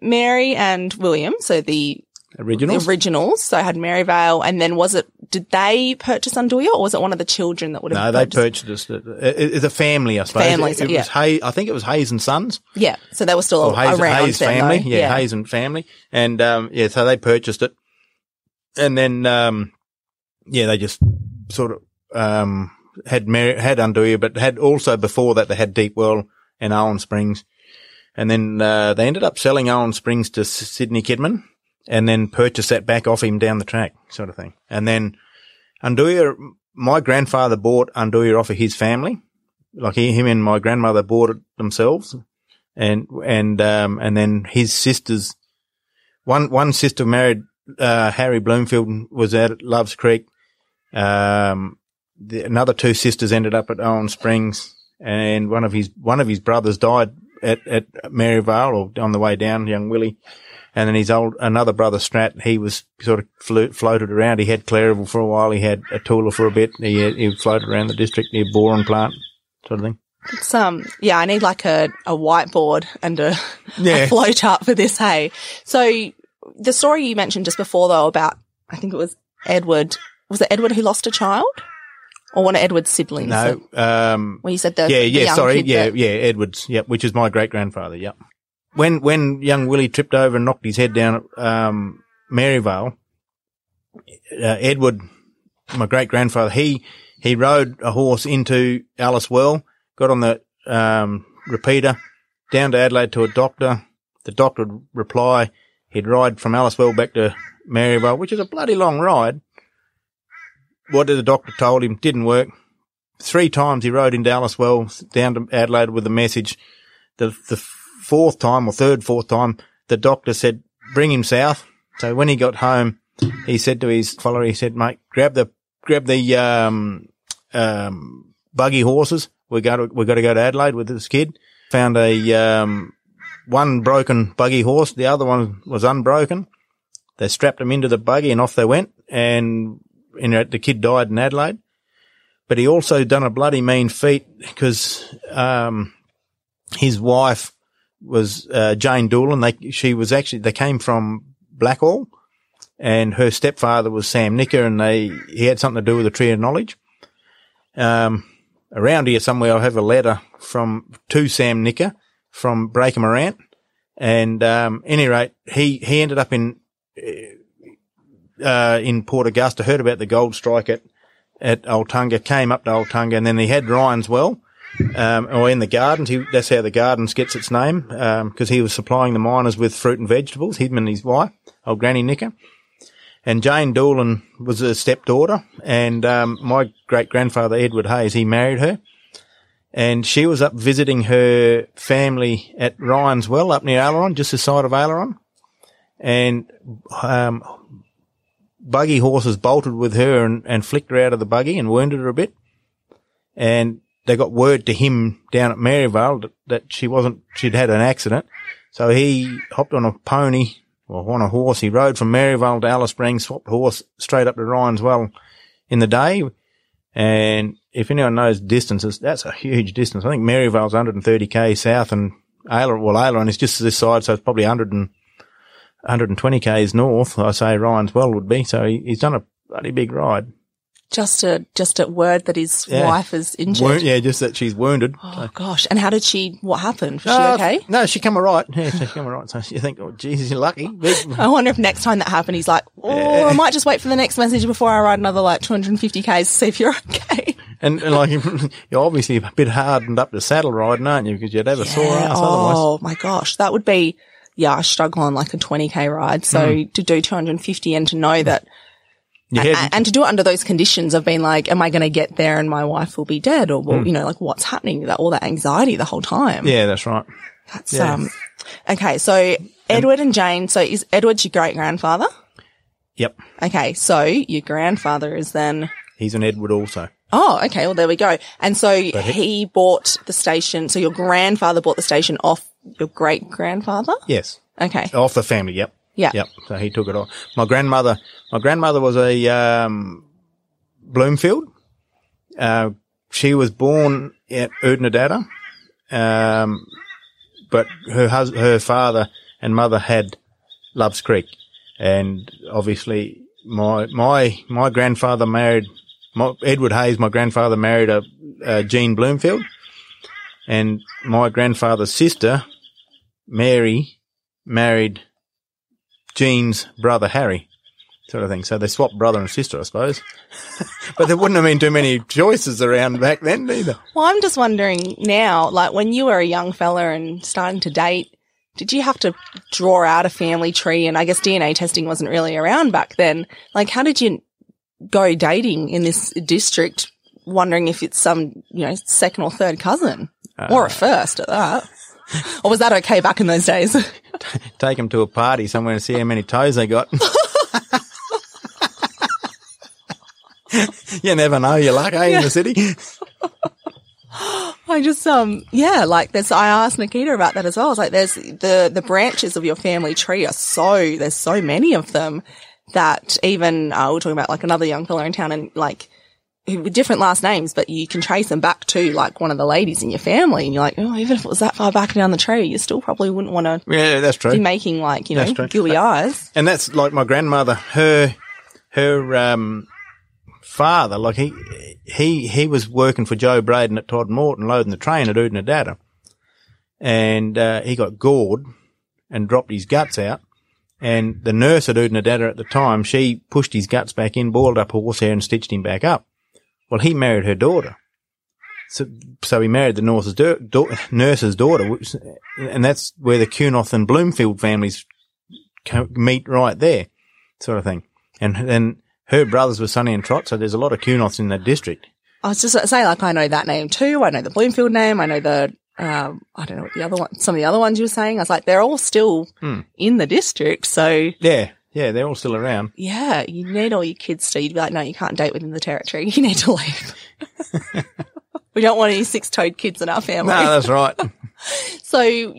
Mary and William, so the originals. So I had Maryvale, and then did they purchase Anduja, or was it one of the children that would have purchased? No, they purchased it. It's a family, I suppose. Families, it was I think it was Hayes and Sons. Yeah. So they were still around. Hayes then, family. Yeah, Hayes and family. And so they purchased it. And then they just sort of had Anduja, but had also before that they had Deepwell and Owen Springs. And then they ended up selling Owen Springs to Sidney Kidman and then purchased that back off him down the track, sort of thing. And then Anduja, my grandfather bought Anduja off of his family. Like him and my grandmother bought it themselves. And then his sisters, one sister married Harry Bloomfield, was out at Love's Creek. Another two sisters ended up at Owen Springs. And one of his brothers died at Maryvale or on the way down, young Willie. And then his another brother Strat, he was sort of floated around. He had Clareville for a while. He had Atula for a bit. He floated around the district near Boron Plant, sort of thing. It's, I need like a whiteboard and a flow chart for this, hey. So the story you mentioned just before though about, I think it was Edward. Was it Edward who lost a child? Or one of Edward's siblings? No. When you said the young kid Edward's, yep, which is my great-grandfather, yep. When young Willie tripped over and knocked his head down at Maryvale, Edward, my great-grandfather, he rode a horse into Alice Well, got on the repeater, down to Adelaide to a doctor. The doctor would reply. He'd ride from Alice Well back to Maryvale, which is a bloody long ride. What the doctor told him didn't work. 3 times he rode into Alice Well, down to Adelaide with a message. The fourth time, the doctor said, bring him south. So when he got home, he said to his follower, he said, mate, grab the buggy horses. We got to go to Adelaide with this kid. Found one broken buggy horse. The other one was unbroken. They strapped him into the buggy and off they went. And the kid died in Adelaide, but he also done a bloody mean feat because his wife was Jane Doolan. They came from Blackall, and her stepfather was Sam Nicker, and he had something to do with the Tree of Knowledge. Around here somewhere, I have a letter to Sam Nicker from Breaker-Morant, and any rate, he ended up in Port Augusta, heard about the gold strike at Altunga, came up to Altunga, and then he had Ryan's Well, or in the gardens. That's how the gardens gets its name, because he was supplying the miners with fruit and vegetables, him and his wife, old Granny Nicker. And Jane Doolan was a stepdaughter, and my great-grandfather, Edward Hayes, he married her. And she was up visiting her family at Ryan's Well, up near Aileron, just the side of Aileron. and buggy horses bolted with her and flicked her out of the buggy and wounded her a bit. And they got word to him down at Maryvale that she'd had an accident. So he hopped on a pony, or on a horse. He rode from Maryvale to Alice Springs, swapped horse straight up to Ryan's Well in the day. And if anyone knows distances, that's a huge distance. I think Maryvale's 130k south, and Aileron is just this side, so it's probably 120k's north. I say Ryan's Well would be. So he's done a bloody big ride. Just a word that his wife is injured. Just that she's wounded. Oh, so. Gosh. And what happened? Was she okay? No, she came all right. Yeah, she came all right. So you think, oh, geez, you're lucky. I wonder if next time that happened, he's like, I might just wait for the next message before I ride another, 250Ks to see if you're okay. And you're obviously a bit hardened up to saddle riding, aren't you? Because you'd have a sore ass otherwise. Oh, my gosh. That would be, I struggle on a 20K ride. So to do 250 and to know that, and to do it under those conditions of being like, am I going to get there and my wife will be dead, or what's happening? All that anxiety the whole time. Yeah, that's right. That's okay. So Edward and Jane. So is Edward your great grandfather? Yep. Okay, so your grandfather is then. He's an Edward also. Oh, okay. Well, there we go. And so he bought the station. So your grandfather bought the station off your great grandfather. Yes. Okay. Off the family. Yep. Yeah. Yep. So he took it off. My grandmother was a, Bloomfield. She was born at Udnadatta. But her father and mother had Love's Creek. And obviously my grandfather married, Edward Hayes, my grandfather married a Jean Bloomfield. And my grandfather's sister, Mary, married Jean's brother Harry, sort of thing. So they swapped brother and sister, I suppose. But there wouldn't have been too many choices around back then either. Well, I'm just wondering now, when you were a young fella and starting to date, did you have to draw out a family tree? And I guess DNA testing wasn't really around back then. How did you go dating in this district, wondering if it's some, second or third cousin or a first at that? Or was that okay back in those days? Take them to a party somewhere and see how many toes they got. You never know your luck, eh, in the city? I just, I asked Nikita about that as well. I was like, there's the branches of your family tree are there's so many of them that even, we're talking about another young fella in town and with different last names, but you can trace them back to one of the ladies in your family, and you're like, oh, even if it was that far back down the tree, you still probably wouldn't want to. Yeah, that's true. Be making gooey eyes. And that's my grandmother. Her father, he was working for Joe Braden at Todd Morton, loading the train at Udnadatta, and he got gored and dropped his guts out. And the nurse at Udnadatta at the time, she pushed his guts back in, boiled up horsehair, and stitched him back up. Well, he married her daughter. So he married the nurse's daughter, and that's where the Kunoth and Bloomfield families meet right there, sort of thing. And then her brothers were Sonny and Trot, so there's a lot of Kunoths in that district. I was just about to say, I know that name too. I know the Bloomfield name. I know the, I don't know what the other one, some of the other ones you were saying. I was like, they're all still in the district, so. Yeah. Yeah, they're all still around. Yeah, you need all your kids to. You'd be like, no, you can't date within the territory. You need to leave. We don't want any six-toed kids in our family. No, that's right. So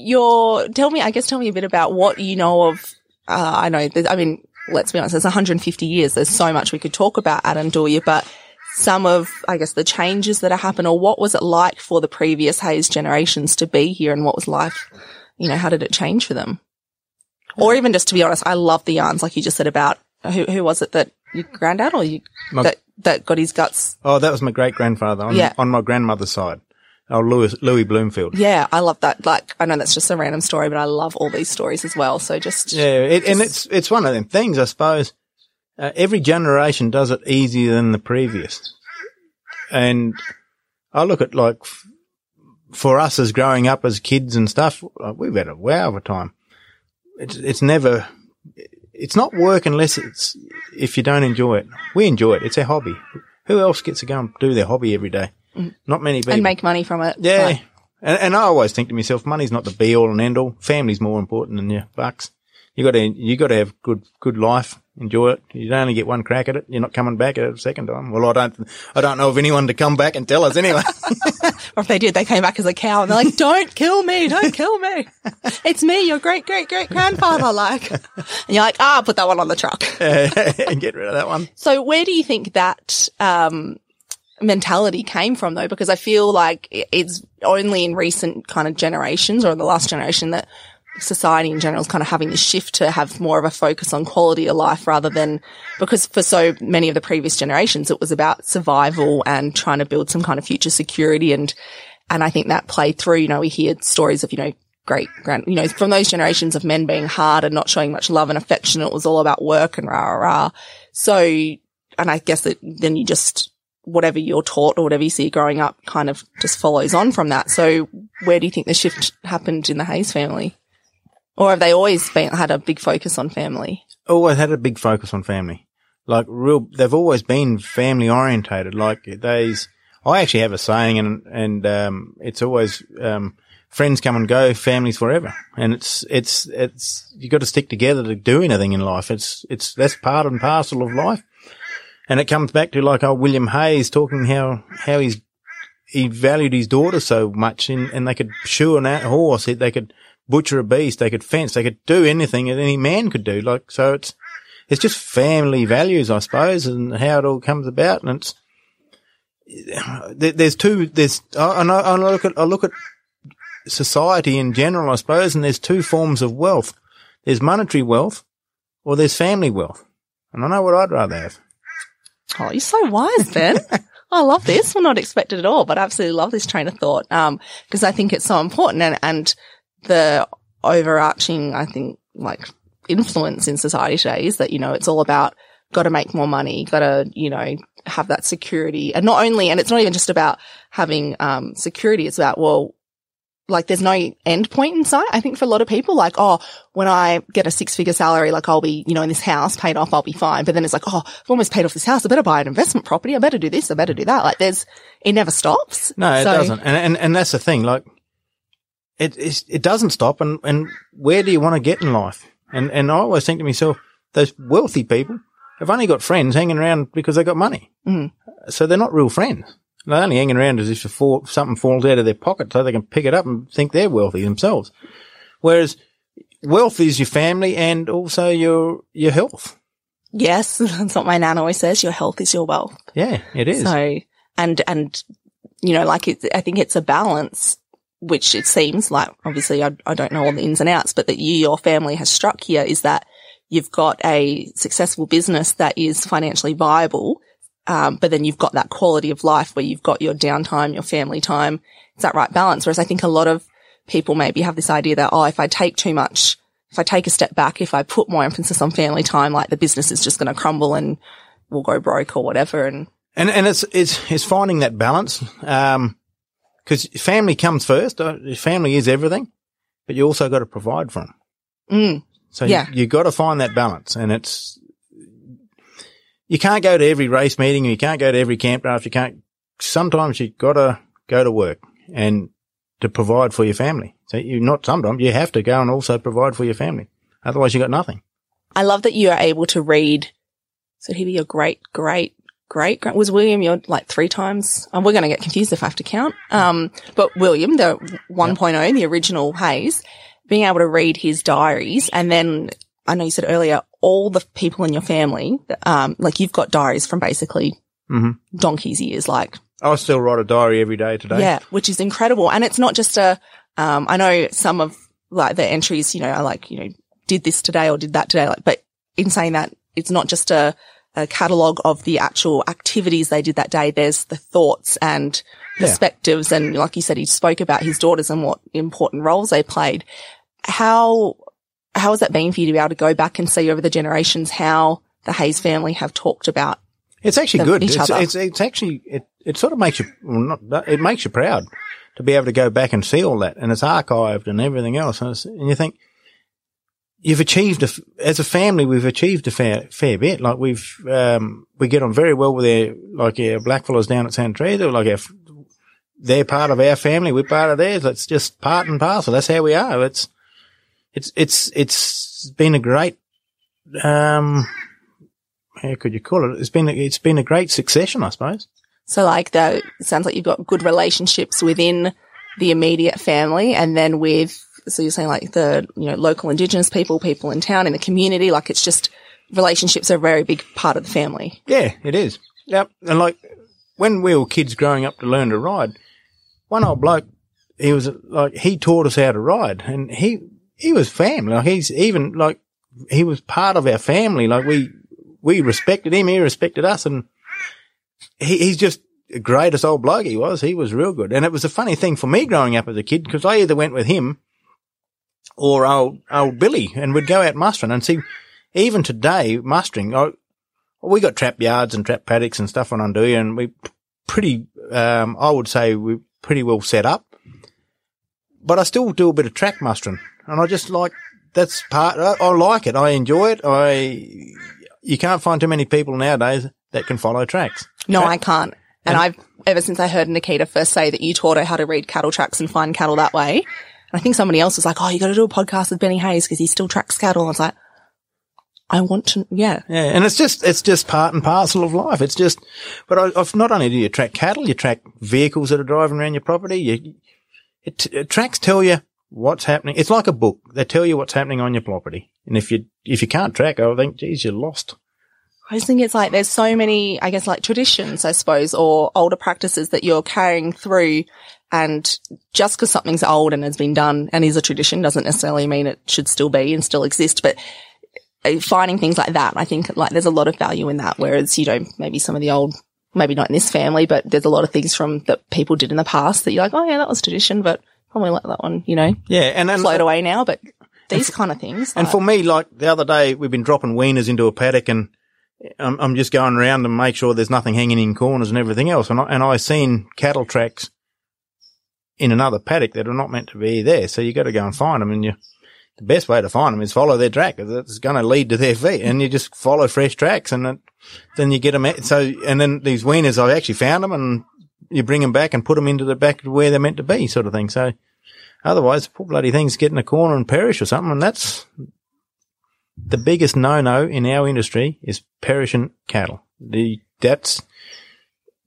tell me a bit about what you know of, let's be honest, there's 150 years. There's so much we could talk about Arandoya, but some of, the changes that have happened, or what was it like for the previous Hayes generations to be here, and what was life, how did it change for them? Or even just to be honest, I love the yarns, like you just said about who was it that your granddad or that got his guts? Oh, that was my great grandfather on my grandmother's side. Oh, Louis Bloomfield. Yeah, I love that. I know that's just a random story, but I love all these stories as well. So and it's one of them things, I suppose. Every generation does it easier than the previous, and I look at for us as growing up as kids and stuff, we've had a wow of a time. It's not work unless if you don't enjoy it. We enjoy it. It's our hobby. Who else gets to go and do their hobby every day? Not many people. And make money from it. Yeah. Right. And I always think to myself, money's not the be all and end all. Family's more important than your bucks. You got to have good life. Enjoy it. You don't only get one crack at it. You're not coming back at it a second time. Well, I don't know of anyone to come back and tell us anyway. Or if they did, they came back as a cow and they're like, "Don't kill me! Don't kill me! It's me, your great great great grandfather." Like, and you're like, "Ah, put that one on the truck and get rid of that one." So, where do you think that mentality came from, though? Because I feel like it's only in recent kind of generations, or in the last generation, that society in general is kind of having this shift to have more of a focus on quality of life rather than, because for so many of the previous generations, it was about survival and trying to build some kind of future security. And I think that played through, you know, we hear stories of, you know, from those generations of men being hard and not showing much love and affection. It was all about work and rah, rah, rah. So, and I guess that then you just, whatever you're taught or whatever you see growing up kind of just follows on from that. So where do you think the shift happened in the Hayes family? Or have they always had a big focus on family? Always had a big focus on family. Like they've always been family orientated. Like I actually have a saying and it's always, friends come and go, families forever. And it's, you got to stick together to do anything in life. That's part and parcel of life. And it comes back to like old William Hayes talking how he valued his daughter so much and they could shoe an horse, they could butcher a beast, they could fence, they could do anything that any man could do. Like, so it's just family values, I suppose, and how it all comes about. And I look at society in general, I suppose, and there's two forms of wealth. There's monetary wealth or there's family wealth. And I know what I'd rather have. Oh, you're so wise, Ben. I love this. We're not expected at all, but I absolutely love this train of thought. Because I think it's so important and the overarching, I think, like influence in society today is that, you know, it's all about got to make more money, got to, you know, have that security. And not only, and it's not even just about having, security. It's about, well, like there's no end point in sight. I think for a lot of people, like, oh, when I get a 6-figure salary, like I'll be, you know, in this house paid off, I'll be fine. But then it's like, oh, I've almost paid off this house. I better buy an investment property. I better do this. I better do that. Like it never stops. No, it doesn't. And that's the thing. Like it doesn't stop. And where do you want to get in life? And I always think to myself, those wealthy people have only got friends hanging around because they got money. Mm. So they're not real friends. They're only hanging around as if something falls out of their pocket so they can pick it up and think they're wealthy themselves. Whereas wealth is your family and also your health. Yes, that's what my nan always says. Your health is your wealth. Yeah, it is. So, and you know, like I think it's a balance, which it seems like, obviously I don't know all the ins and outs, but that your family has struck here is that you've got a successful business that is financially viable. But then you've got that quality of life where you've got your downtime, your family time. It's that right balance. Whereas I think a lot of people maybe have this idea that, oh, if I take too much, if I take a step back, if I put more emphasis on family time, like the business is just going to crumble and we'll go broke or whatever. And it's finding that balance. Cause family comes first. Family is everything, but you also got to provide for them. Mm, so yeah. You got to find that balance and you can't go to every race meeting, you can't go to every camp draft, sometimes you gotta go to work and to provide for your family. So you have to go and also provide for your family. Otherwise you got nothing. I love that you are able to read. So he'd be your great, great, great, great. Was William your like 3 times? We're going to get confused if I have to count. But William, the 1.0, the original Hayes, being able to read his diaries and then, I know you said earlier, all the people in your family, like you've got diaries from basically donkey's years. Like I still write a diary every day today. Yeah, which is incredible. And it's not just I know some of like the entries, you know, are like, you know, did this today or did that today. Like, but in saying that, it's not just a catalogue of the actual activities they did that day. There's the thoughts and perspectives. Yeah. And like you said, he spoke about his daughters and what important roles they played. How has that been for you to be able to go back and see over the generations how the Hayes family have talked about it's actually good. It's actually it sort of makes you it makes you proud to be able to go back and see all that, and it's archived and everything else, and you think you've achieved as a family we've achieved a fair bit. Like we've we get on very well with our blackfellas down at Santree. They're like they're part of our family, we're part of theirs. It's just part and parcel. That's how we are. It's It's been a great, how could you call it? It's been a great succession, I suppose. So like that, it sounds like you've got good relationships within the immediate family, and then with, so you're saying like the, you know, local Indigenous people, people in town, in the community, like it's just relationships are a very big part of the family. Yeah, it is. Yep. And like when we were kids growing up to learn to ride, one old bloke, he was like, he taught us how to ride, and he was family. Like he's even like, he was part of our family. Like we respected him, he respected us, and he's just the greatest old bloke he was. He was real good. And it was a funny thing for me growing up as a kid, because I either went with him or old Billy, and we'd go out mustering. And see, even today, mustering, we got trap yards and trap paddocks and stuff on Unduya, and we pretty, I would say we're pretty well set up. But I still do a bit of track mustering, and I just like, that's part, I like it. I enjoy it. You can't find too many people nowadays that can follow tracks. No, I can't. And I've, ever since I heard Nikita first say that you taught her how to read cattle tracks and find cattle that way, and I think somebody else was like, oh, you got to do a podcast with Benny Hayes because he still tracks cattle. I was like, I want to, yeah. Yeah, and it's just part and parcel of life. It's just, but I've not only do you track cattle, you track vehicles that are driving around your property. Tracks tell you what's happening. It's like a book. They tell you what's happening on your property. And if you can't track, I think, geez, you're lost. I just think it's like there's so many, I guess, like traditions, I suppose, or older practices that you're carrying through, and just because something's old and has been done and is a tradition doesn't necessarily mean it should still be and still exist. But finding things like that, I think, like there's a lot of value in that, whereas, you know, maybe some of the old, maybe not in this family, but there's a lot of things from that people did in the past that you're like, oh, yeah, that was tradition, but probably let that one, you know, yeah, and float away now, but these kind of things. And like, for me, like the other day we've been dropping weaners into a paddock, and I'm just going around and make sure there's nothing hanging in corners and everything else. And I seen cattle tracks in another paddock that are not meant to be there. So you got to go and find them. And the best way to find them is follow their track. It's going to lead to their feet, and you just follow fresh tracks, and then you get them. And then these weaners, I actually found them, and you bring them back and put them into the back where they're meant to be, sort of thing. So otherwise, poor bloody things get in a corner and perish or something. And that's the biggest no-no in our industry, is perishing cattle. You're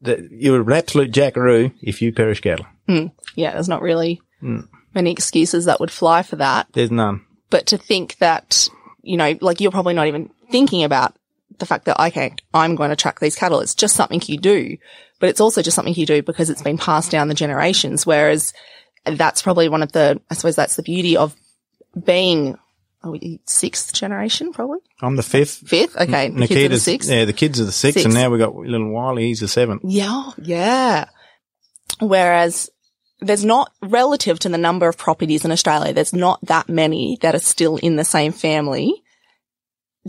an absolute jackaroo if you perish cattle. Mm, yeah, there's not really many excuses that would fly for that. There's none. But to think that, you know, like you're probably not even thinking about the fact that, okay, I'm going to track these cattle. It's just something you do, but it's also just something you do because it's been passed down the generations, whereas that's probably one of the, I suppose that's the beauty of being sixth generation, probably. I'm the fifth. Fifth, okay. The kids are the sixth. Yeah, the kids are the sixth, and now we got little Wiley. He's the seventh. Yeah, yeah. Whereas there's not, relative to the number of properties in Australia, there's not that many that are still in the same family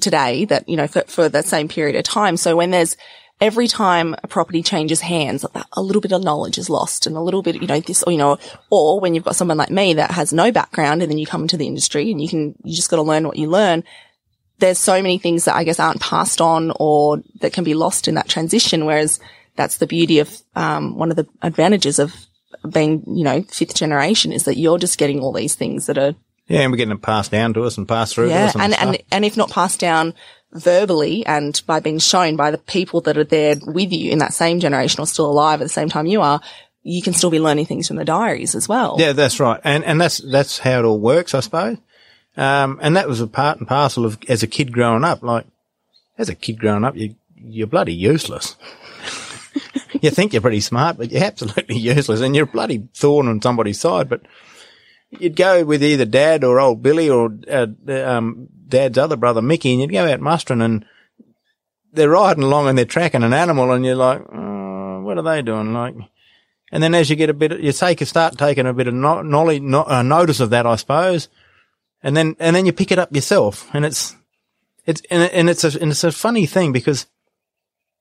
today. That, you know, for the same period of time. So when there's every time a property changes hands, a little bit of knowledge is lost, and a little bit, you know, this, or, you know, or when you've got someone like me that has no background, and then you come into the industry and you just got to learn what you learn. There's so many things that I guess aren't passed on or that can be lost in that transition. Whereas that's the beauty of, one of the advantages of being, you know, fifth generation, is that you're just getting all these things that are. Yeah. And we're getting it passed down to us and passed through to us. Yeah. And if not passed down verbally and by being shown by the people that are there with you in that same generation or still alive at the same time you are, you can still be learning things from the diaries as well. Yeah, that's right. And that's how it all works, I suppose. And that was a part and parcel of as a kid growing up. Like, as a kid growing up, you're bloody useless. You think you're pretty smart, but you're absolutely useless, and you're a bloody thorn on somebody's side. But you'd go with either Dad or old Billy or Dad's other brother Mickey, and you'd go out mustering, and they're riding along and they're tracking an animal, and you're like, oh, what are they doing? Like, and then as you get a bit, start taking a bit of knowledge, notice of that, I suppose, and then you pick it up yourself, and it's a funny thing, because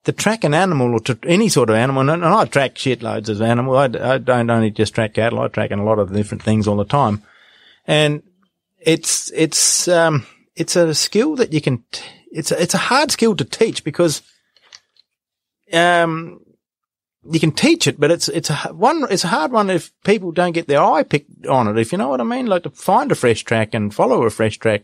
to track an animal, or to any sort of animal, and I track shitloads of animal. I don't only just track cattle. I track a lot of different things all the time, and it's a skill that you can, it's a hard skill to teach, because you can teach it, but it's a hard one if people don't get their eye picked on it, if you know what I mean, like to find a fresh track and follow a fresh track.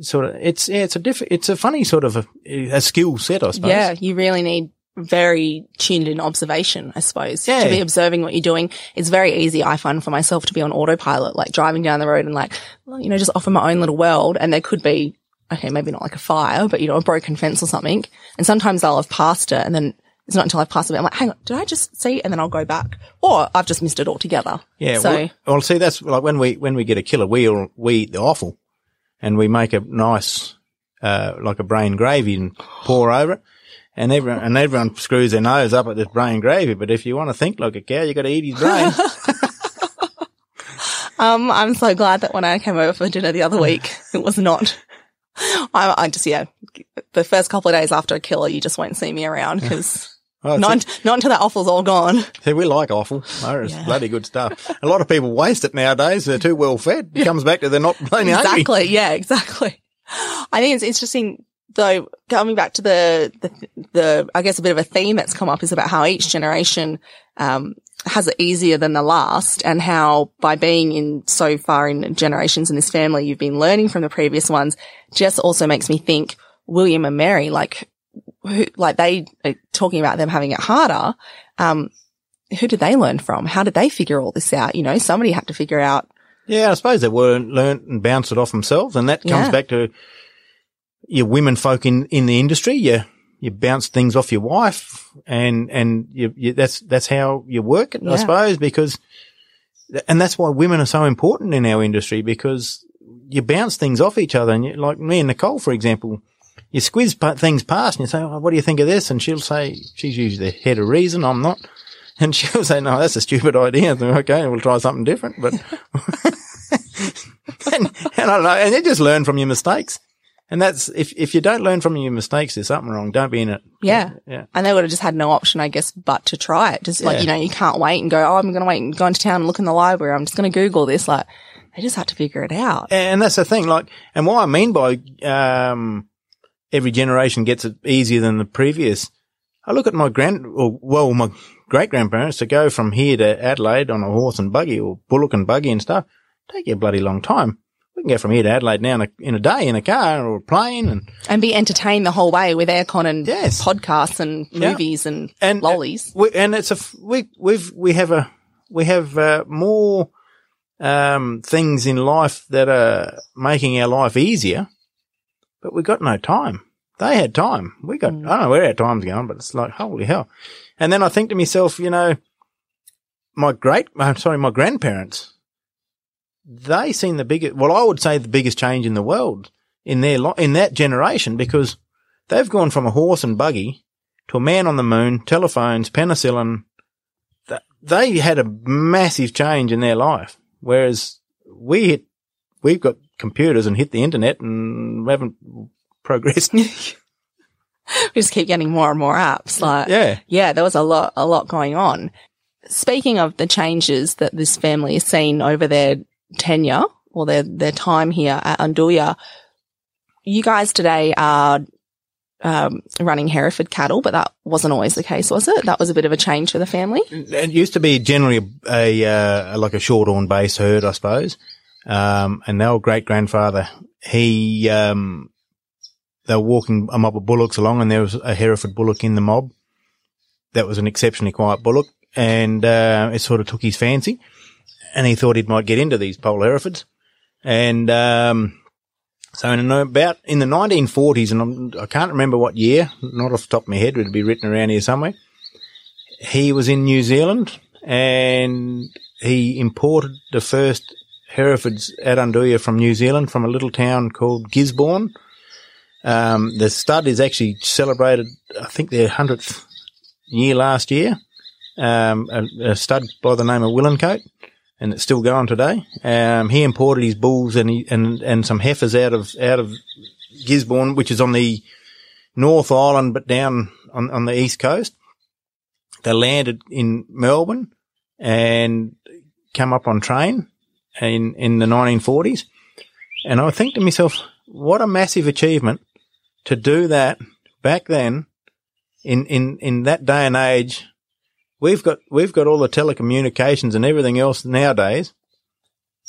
Sort of, it's a funny sort of a skill set, I suppose. Yeah, you really need very tuned in observation, I suppose, to be observing what you're doing. It's very easy, I find, for myself to be on autopilot, like driving down the road and like, you know, just off in my own little world. And there could be, okay, maybe not like a fire, but, you know, a broken fence or something. And sometimes I'll have passed it and then it's not until I've passed it, I'm like, hang on, did I just see? And then I'll go back. Or I've just missed it altogether. Yeah. So, well, see, that's like when we get a killer, we eat the offal and we make a nice, like a brain gravy and pour over it. And everyone screws their nose up at this brain gravy, but if you want to think like a cow, you got to eat his brain. I'm so glad that when I came over for dinner the other week, it was not. I just the first couple of days after a killer, you just won't see me around because not until that offel's all gone. See, we like offal. No, it's bloody good stuff. A lot of people waste it nowadays. They're too well fed. It comes back to they're not bloody hungry. Exactly. Yeah. Exactly. I think it's interesting. Though, coming back to the I guess a bit of a theme that's come up is about how each generation has it easier than the last, and how by being in so far in generations in this family, you've been learning from the previous ones. Just also makes me think William and Mary, like they are talking about them having it harder. Who did they learn from? How did they figure all this out? You know, somebody had to figure out. Yeah, I suppose they weren't learnt and bounced it off themselves, and that comes back to your women folk in the industry. You bounce things off your wife and you that's how you work it, I suppose, because, and that's why women are so important in our industry, because you bounce things off each other. And you, like me and Nicole, for example, you squeeze things past and you say, oh, what do you think of this? And she'll say, she's usually the head of reason. I'm not. And she'll say, no, that's a stupid idea. And okay, we'll try something different. But, and I don't know. And you just learn from your mistakes. And that's, if you don't learn from your mistakes, there's something wrong. Don't be in it. Yeah. Yeah. And they would have just had no option, I guess, but to try it. Just like, you know, you can't wait and go, oh, I'm going to wait and go into town and look in the library. I'm just going to Google this. Like, they just had to figure it out. And that's the thing. Like, and what I mean by, every generation gets it easier than the previous. I look at my great grandparents to go from here to Adelaide on a horse and buggy or bullock and buggy and stuff. Take you a bloody long time. We can go from here to Adelaide now in a day in a car or a plane and be entertained the whole way with aircon and podcasts and movies and lollies. We have more things in life that are making our life easier, but we got no time. They had time. We got I don't know where our time's going, but it's like holy hell. And then I think to myself, you know, my grandparents. They seen the biggest, well, I would say the biggest change in the world in in that generation, because they've gone from a horse and buggy to a man on the moon, telephones, penicillin. They had a massive change in their life, whereas we've got computers and hit the internet and we haven't progressed. We just keep getting more and more apps. Like, yeah, there was a lot going on. Speaking of the changes that this family has seen over their tenure or their time here at Oondulla, you guys today are running Hereford cattle, but that wasn't always the case, was it? That was a bit of a change for the family. It used to be generally a Shorthorn based herd, I suppose. And their great grandfather, they were walking a mob of bullocks along, and there was a Hereford bullock in the mob. That was an exceptionally quiet bullock, and it sort of took his fancy. And he thought he might get into these pole Herefords. And so in the 1940s, and I can't remember what year, not off the top of my head, it would be written around here somewhere, he was in New Zealand and he imported the first Herefords at Oondulla from New Zealand, from a little town called Gisborne. The stud is actually celebrated, I think, their 100th year last year, a stud by the name of Willencote. And it's still going today. He imported his bulls and some heifers out of Gisborne, which is on the North Island, but down on the east coast. They landed in Melbourne and come up on train in the 1940s. And I think to myself, what a massive achievement to do that back then in that day and age, We've got all the telecommunications and everything else nowadays,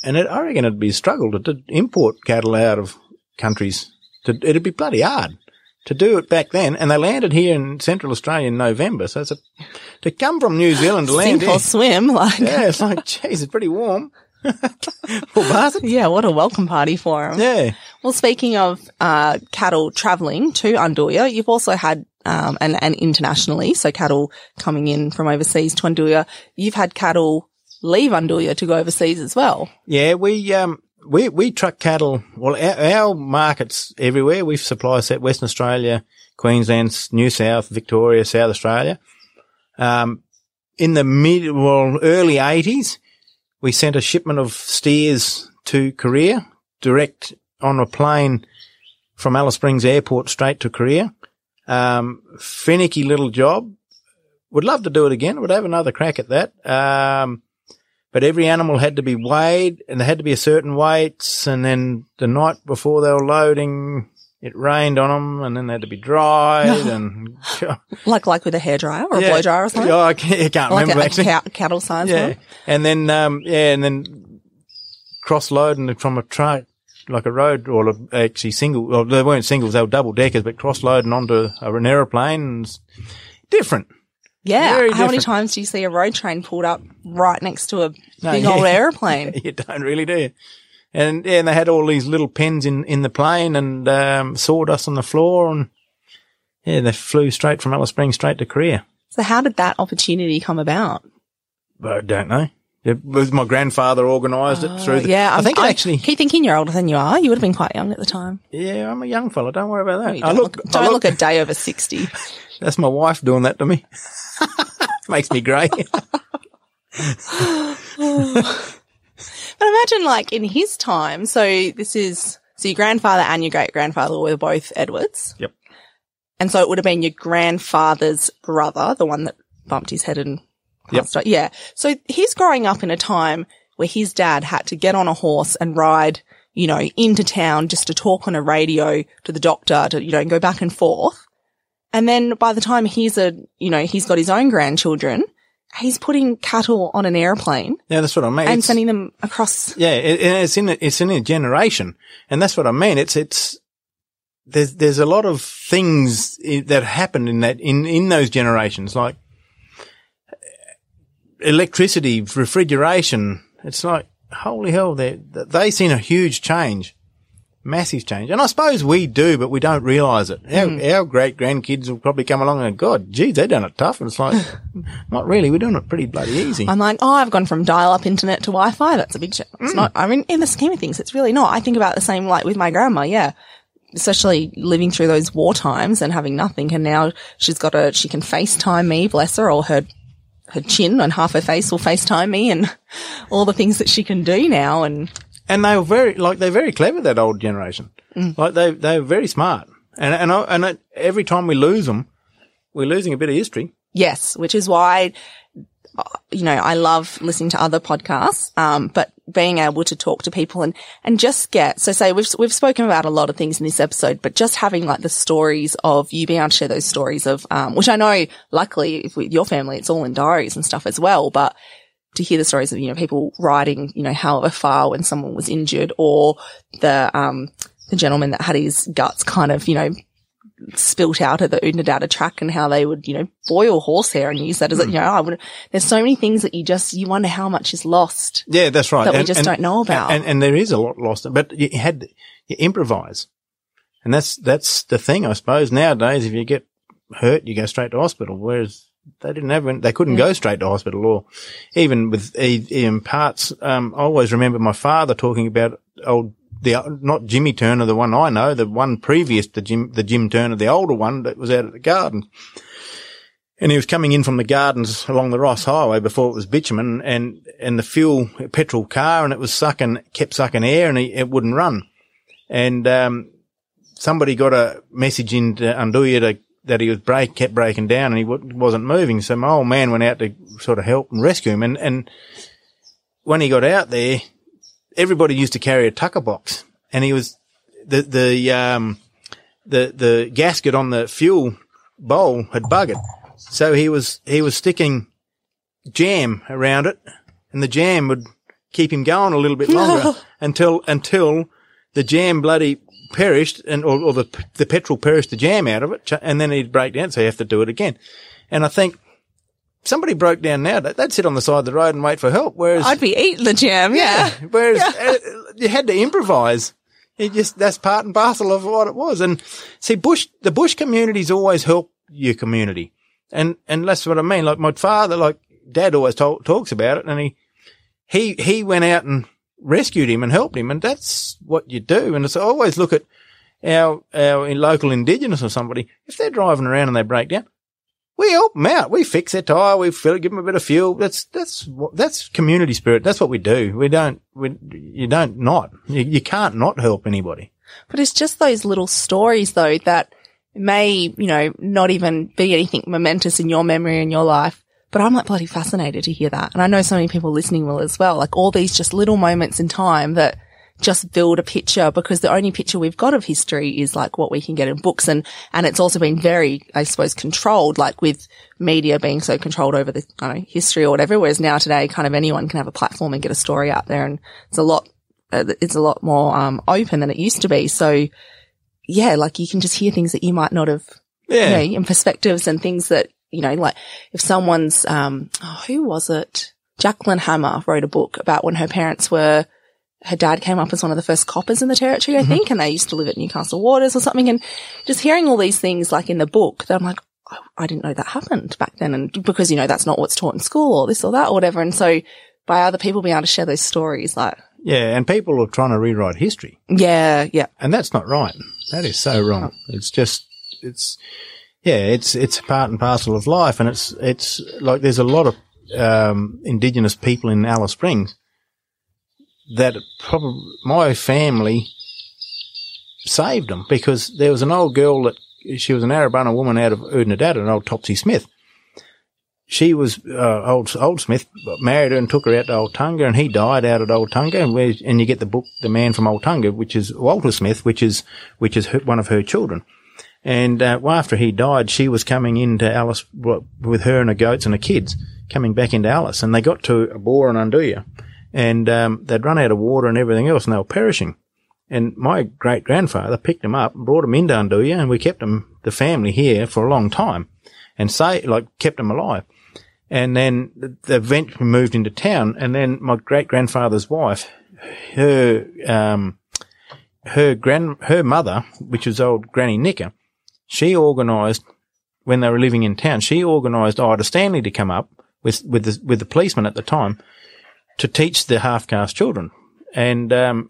and I reckon it'd be a struggle to import cattle out of countries. It'd be bloody hard to do it back then, and they landed here in Central Australia in November. So it's to come from New Zealand to land here. Sink or swim, like. Yeah, it's like, geez, it's pretty warm. Poor bastard. Yeah, what a welcome party for them. Yeah. Well, speaking of cattle travelling to Undulla, you've also had and internationally, so cattle coming in from overseas to Undulla, you've had cattle leave Undulla to go overseas as well. Yeah, we truck cattle. Well, our markets everywhere. We supply Western Australia, Queensland, New South, Victoria, South Australia. In the early 80s, we sent a shipment of steers to Korea, direct on a plane from Alice Springs Airport straight to Korea. Finicky little job. Would love to do it again. Would have another crack at that. But every animal had to be weighed, and they had to be a certain weights, and then the night before they were loading, it rained on them, and then they had to be dried. And like with a hairdryer or a blowdryer or something? Yeah, I can't remember actually. Cattle size one. And then, and then cross-loading from a truck, like a road, or actually single, well, they weren't singles, they were double-deckers, but cross-loading onto an aeroplane. Different. Yeah. Very different. How many times do you see a road train pulled up right next to a big old aeroplane? You don't really, do you? And they had all these little pens in the plane and sawdust on the floor, and they flew straight from Alice Springs straight to Korea. So how did that opportunity come about? I don't know. It was my grandfather organised it through the... Yeah, I actually... keep thinking you're older than you are. You would have been quite young at the time. Yeah, I'm a young fella. Don't worry about that. No, don't look a day over 60. That's my wife doing that to me. Makes me grey. But imagine, like, in his time, so your grandfather and your great-grandfather were both Edwards. Yep. And so it would have been your grandfather's brother, the one that bumped his head and... Yep. Yeah. So he's growing up in a time where his dad had to get on a horse and ride, into town just to talk on a radio to the doctor to, and go back and forth. And then by the time he's got his own grandchildren, he's putting cattle on an airplane. Yeah, that's what I mean. And sending them across. Yeah. It's in a generation. And that's what I mean. There's a lot of things that happened in those generations, like electricity, refrigeration. It's like, holy hell, they've seen a huge change, massive change. And I suppose we do, but we don't realise it. Our great-grandkids will probably come along and go, God, geez, they've done it tough. And it's like, not really. We're doing it pretty bloody easy. I'm like, I've gone from dial-up internet to Wi-Fi. That's a big shit. It's not, I mean, in the scheme of things, it's really not. I think about the same, like, with my grandma, yeah. Especially living through those war times and having nothing. And now she can FaceTime me, bless her, or her chin and half her face will FaceTime me, and all the things that she can do now. And they were very clever, that old generation. Like they were very smart. And every time we lose them, we're losing a bit of history. Yes, which is why, I love listening to other podcasts. But being able to talk to people and just we've spoken about a lot of things in this episode, but just having like the stories of you being able to share those stories of, which I know luckily with your family, it's all in diaries and stuff as well, but to hear the stories of, people riding, however far when someone was injured, or the gentleman that had his guts kind of, spilt out at the Oodnadatta track, and how they would, boil horsehair and use that as there's so many things that you wonder how much is lost. Yeah, that's right. That we don't know about. And there is a lot lost, but you improvise. And that's the thing, I suppose. Nowadays, if you get hurt, you go straight to hospital, whereas they didn't have, they couldn't go straight to hospital, or even with in parts. I always remember my father talking about not Jimmy Turner, the one I know, the one previous to Jim Turner, the older one that was out at the garden. And he was coming in from the gardens along the Ross Highway before it was bitumen, and the petrol car, and it was kept sucking air, and it wouldn't run. And somebody got a message into Undulla that he was kept breaking down, and he wasn't moving. So my old man went out to sort of help and rescue him. And when he got out there, everybody used to carry a tucker box, and he was the gasket on the fuel bowl had buggered, so he was sticking jam around it, and the jam would keep him going a little bit longer until the jam bloody perished, and or the petrol perished the jam out of it, and then he'd break down, so you have to do it again. And I think somebody broke down now, they'd sit on the side of the road and wait for help. Whereas I'd be eating the jam, yeah. Whereas you had to improvise. It just, that's part and parcel of what it was. And see, the bush communities always help your community. And that's what I mean. Like my father, like Dad always talks about it, and he went out and rescued him and helped him. And that's what you do. And it's I always look at our local Indigenous or somebody. If they're driving around and they break down, we help them out. We fix their tire. We give them a bit of fuel. That's community spirit. That's what we do. You can't not help anybody. But it's just those little stories though that may, you know, not even be anything momentous in your memory in your life. But I'm like bloody fascinated to hear that. And I know so many people listening will as well. Like all these just little moments in time that just build a picture, because the only picture we've got of history is like what we can get in books. And it's also been very, I suppose, controlled, like with media being so controlled over the, I don't know, history or whatever. Whereas now today kind of anyone can have a platform and get a story out there. And it's a lot more, open than it used to be. So yeah, like you can just hear things that you might not have, you know, and perspectives and things that, you know, like if someone's, who was it? Jacqueline Hammer wrote a book about when her dad came up as one of the first coppers in the territory, I think, and they used to live at Newcastle Waters or something. And just hearing all these things like in the book, that I'm like, oh, I didn't know that happened back then. And because, you know, that's not what's taught in school or this or that or whatever. And so by other people being able to share those stories, like. Yeah. And people are trying to rewrite history. Yeah. Yeah. And that's not right. That is so wrong. Oh. It's part and parcel of life. And it's like there's a lot of, Indigenous people in Alice Springs that probably my family saved them, because there was an old girl she was an Arrabunna woman out of Oodnadatta, an old Topsy Smith. She was old Smith, married her and took her out to Old Tunga, and he died out at Old Tunga, and you get the book The Man from Old Tunga, which is Walter Smith, which is one of her children. And after he died, she was coming into Alice with her and her goats and her kids, coming back into Alice, and they got to a bore and Unduya. And they'd run out of water and everything else, and they were perishing. And my great-grandfather picked them up and brought them into Unduya, and we kept them, the family here, for a long time and kept them alive. And then the event moved into town, and then my great-grandfather's wife, her mother, which was old Granny Nicker, she organised, when they were living in town, she organised Ida Stanley to come up with the policeman at the time, to teach the half-caste children. And, and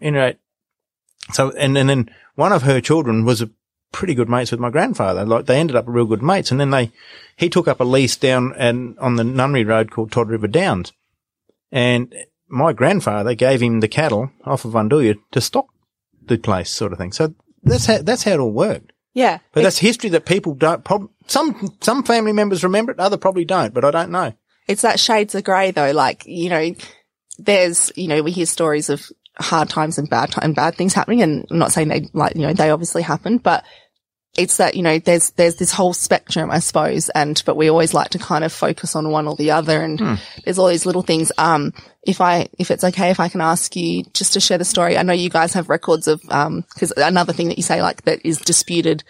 then one of her children was a pretty good mates with my grandfather. Like they ended up real good mates. And then he took up a lease down on the nunnery road called Todd River Downs. And my grandfather gave him the cattle off of Unduya to stock the place, sort of thing. So that's how it all worked. Yeah. But that's history that people don't, some family members remember it, other probably don't, but I don't know. It's that shades of grey though, like, you know, there's, you know, we hear stories of hard times and bad things happening, and I'm not saying they, like, you know, they obviously happen, but it's that, you know, there's this whole spectrum, I suppose, but we always like to kind of focus on one or the other, and there's all these little things. If it's okay, if I can ask you just to share the story. I know you guys have records of, because another thing that you say, like, that is disputed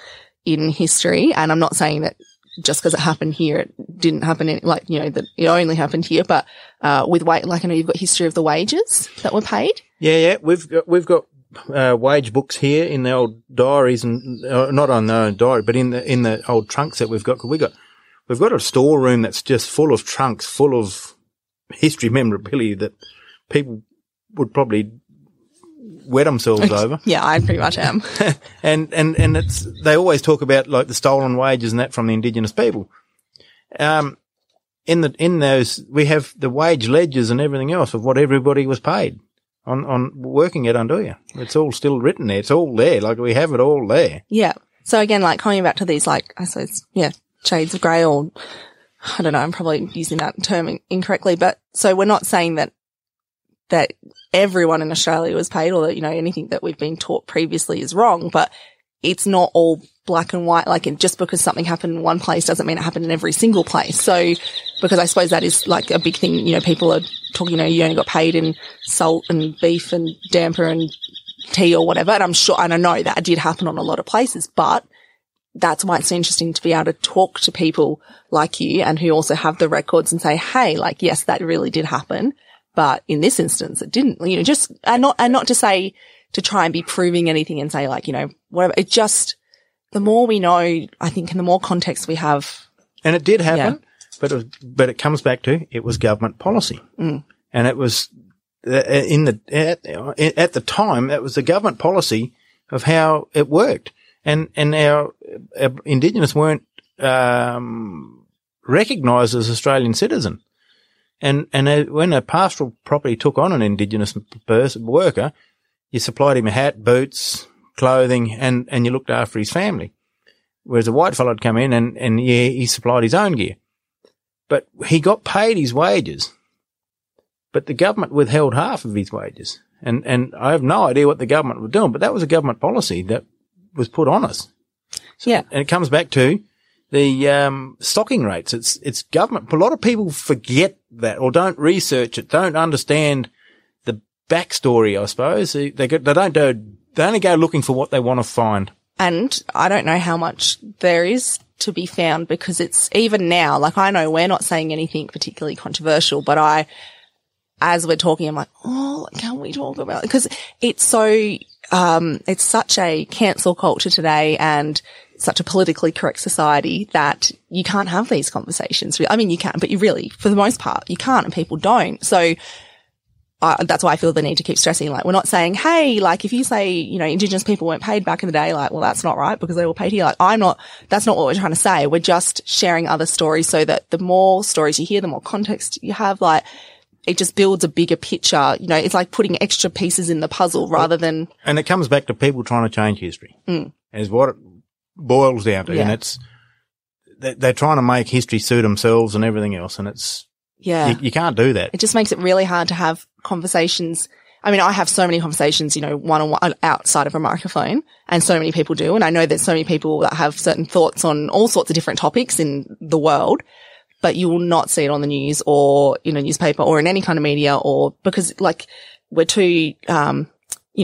in history, and I'm not saying that just because it happened here, it didn't happen that it only happened here. But with weight, like I know you've got history of the wages that were paid. Yeah, we've got wage books here in the old diaries, and not on the own diary, but in the old trunks that we've got. 'Cause we've got a storeroom that's just full of trunks, full of history memorabilia that people would probably wet themselves over. Yeah, I pretty much am. and it's, they always talk about like the stolen wages and that from the Indigenous people. In those we have the wage ledgers and everything else of what everybody was paid on working at Unduya. It's all still written there. It's all there. Like we have it all there. Yeah. So again, like coming back to these, like I suppose, yeah, shades of grey, or I don't know. I'm probably using that term incorrectly, but so we're not saying that everyone in Australia was paid, or that, you know, anything that we've been taught previously is wrong, but it's not all black and white. Like, just because something happened in one place doesn't mean it happened in every single place. So, because I suppose that is like a big thing, you know, people are talking, you know, you only got paid in salt and beef and damper and tea or whatever. And I'm sure, and I know that did happen on a lot of places, but that's why it's interesting to be able to talk to people like you and who also have the records and say, hey, like, yes, that really did happen, but in this instance it didn't, you know, just, and not to say, to try and be proving anything and say, like, you know, whatever. It just, the more we know, I think, and the more context we have. And it did happen, but it comes back to, it was government policy. Mm. And it was at the time, it was the government policy of how it worked. And our Indigenous weren't, recognised as Australian citizen. And when a pastoral property took on an Indigenous person, worker, you supplied him a hat, boots, clothing, and you looked after his family. Whereas a white fellow had come in and he supplied his own gear. But he got paid his wages. But the government withheld half of his wages. And I have no idea what the government were doing, but that was a government policy that was put on us. So, yeah. And it comes back to the, stocking rates. It's government. A lot of people forget that or don't research it, don't understand backstory, I suppose. They only go looking for what they want to find. And I don't know how much there is to be found, because it's even now, like, I know we're not saying anything particularly controversial, but as we're talking, I'm like, oh, can we talk about it? Because it's so, it's such a cancel culture today and such a politically correct society that you can't have these conversations. I mean, you can, but you really, for the most part, you can't, and people don't. So, that's why I feel the need to keep stressing, like, we're not saying, hey, like, if you say, you know, Indigenous people weren't paid back in the day, like, well, that's not right because they were paid here. Like, that's not what we're trying to say. We're just sharing other stories so that the more stories you hear, the more context you have, like, it just builds a bigger picture. You know, it's like putting extra pieces in the puzzle rather than. And it comes back to people trying to change history is what it boils down to. Yeah. And it's, they're trying to make history suit themselves and everything else. And it's, yeah, you can't do that. It just makes it really hard to have conversations. I mean, I have so many conversations, you know, one-on-one outside of a microphone, and so many people do. And I know there's so many people that have certain thoughts on all sorts of different topics in the world, but you will not see it on the news or in a newspaper or in any kind of media, or because, like, we're too, you know,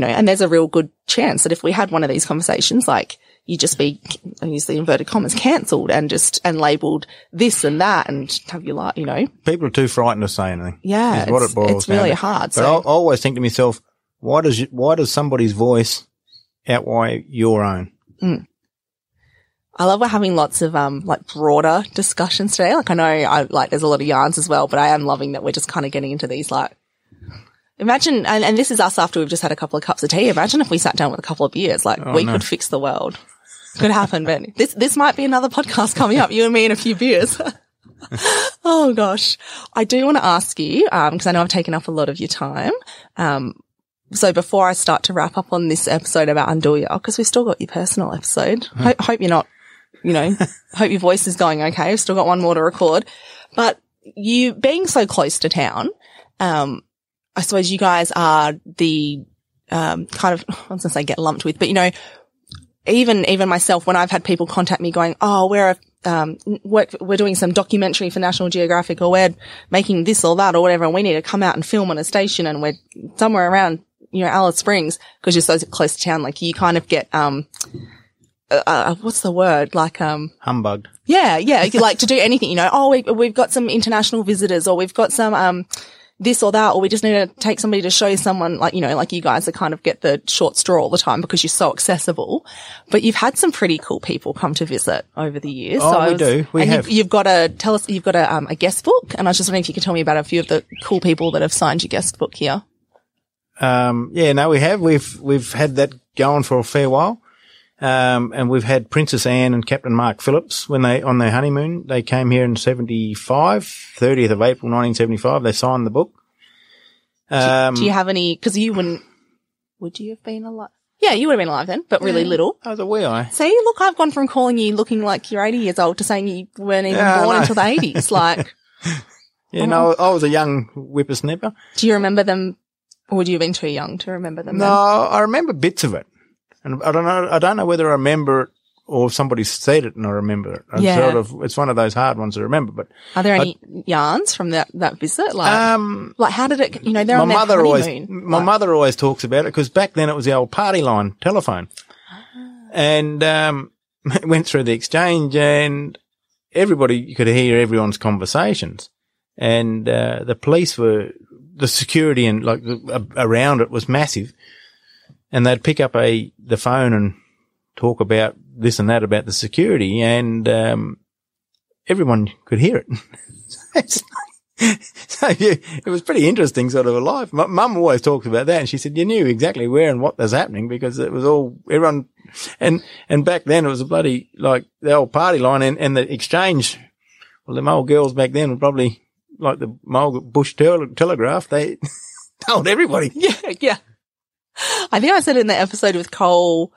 and there's a real good chance that if we had one of these conversations, like, you just be, I use the inverted commas, cancelled and labelled this and that and have your life, you know. People are too frightened to say anything. Yeah. Is what it boils down to. It's really hard. But I always think to myself, why does somebody's voice outweigh your own? Mm. I love we're having lots of, like, broader discussions today. Like, I know there's a lot of yarns as well, but I am loving that we're just kind of getting into these, like, imagine, and this is us after we've just had a couple of cups of tea. Imagine if we sat down with a couple of beers, like, could fix the world. Could happen, but this might be another podcast coming up, you and me and a few beers. Oh gosh. I do want to ask you, because I know I've taken up a lot of your time. So before I start to wrap up on this episode about Undoolya, because we've still got your personal episode. Hope you're not, you know, hope your voice is going okay. We've still got one more to record. But you being so close to town, I suppose you guys are the, kind of, I was going to say get lumped with, but you know, Even myself, when I've had people contact me going, oh, we're doing some documentary for National Geographic, or we're making this or that or whatever, and we need to come out and film on a station, and we're somewhere around, you know, Alice Springs, because you're so close to town, like, you kind of get, what's the word? Like, humbugged. Yeah. Yeah. If you like to do anything, you know, oh, we've got some international visitors, or we've got some, this or that, or we just need to take somebody to show someone, like, you know, like, you guys that kind of get the short straw all the time because you're so accessible. But you've had some pretty cool people come to visit over the years. Oh, so we do. We have. You've got to tell us, you've got a guest book, and I was just wondering if you could tell me about a few of the cool people that have signed your guest book here. Yeah, no, we have. We've had that going for a fair while. And we've had Princess Anne and Captain Mark Phillips on their honeymoon. They came here in 75, 30th of April, 1975. They signed the book. Do you have any, cause you wouldn't, would you have been alive? Yeah, you would have been alive then, but really little. Oh, the wee eye. See, look, I've gone from calling you looking like you're 80 years old to saying you weren't even born until the 80s. Like, yeah, no, I was a young whippersnapper. Do you remember them, or would you have been too young to remember them? No, then? I remember bits of it. And I don't know whether I remember it or somebody said it and I remember it. It's one of those hard ones to remember. But are there any yarns from that visit? Like how did it? You know, they're on that honeymoon. My mother always talks about it because back then it was the old party line telephone, and it went through the exchange and everybody, you could hear everyone's conversations, and the police were. The security and like around it was massive, and they'd pick up the phone and talk about this and that about the security, and everyone could hear it. It was pretty interesting sort of a life. Mum always talked about that, and she said you knew exactly where and what was happening because it was all everyone. And back then it was a bloody like the old party line and the exchange. Well, the mole girls back then were probably. Like the Bush Telegraph, they told everybody. Yeah. I think I said in the episode with Cole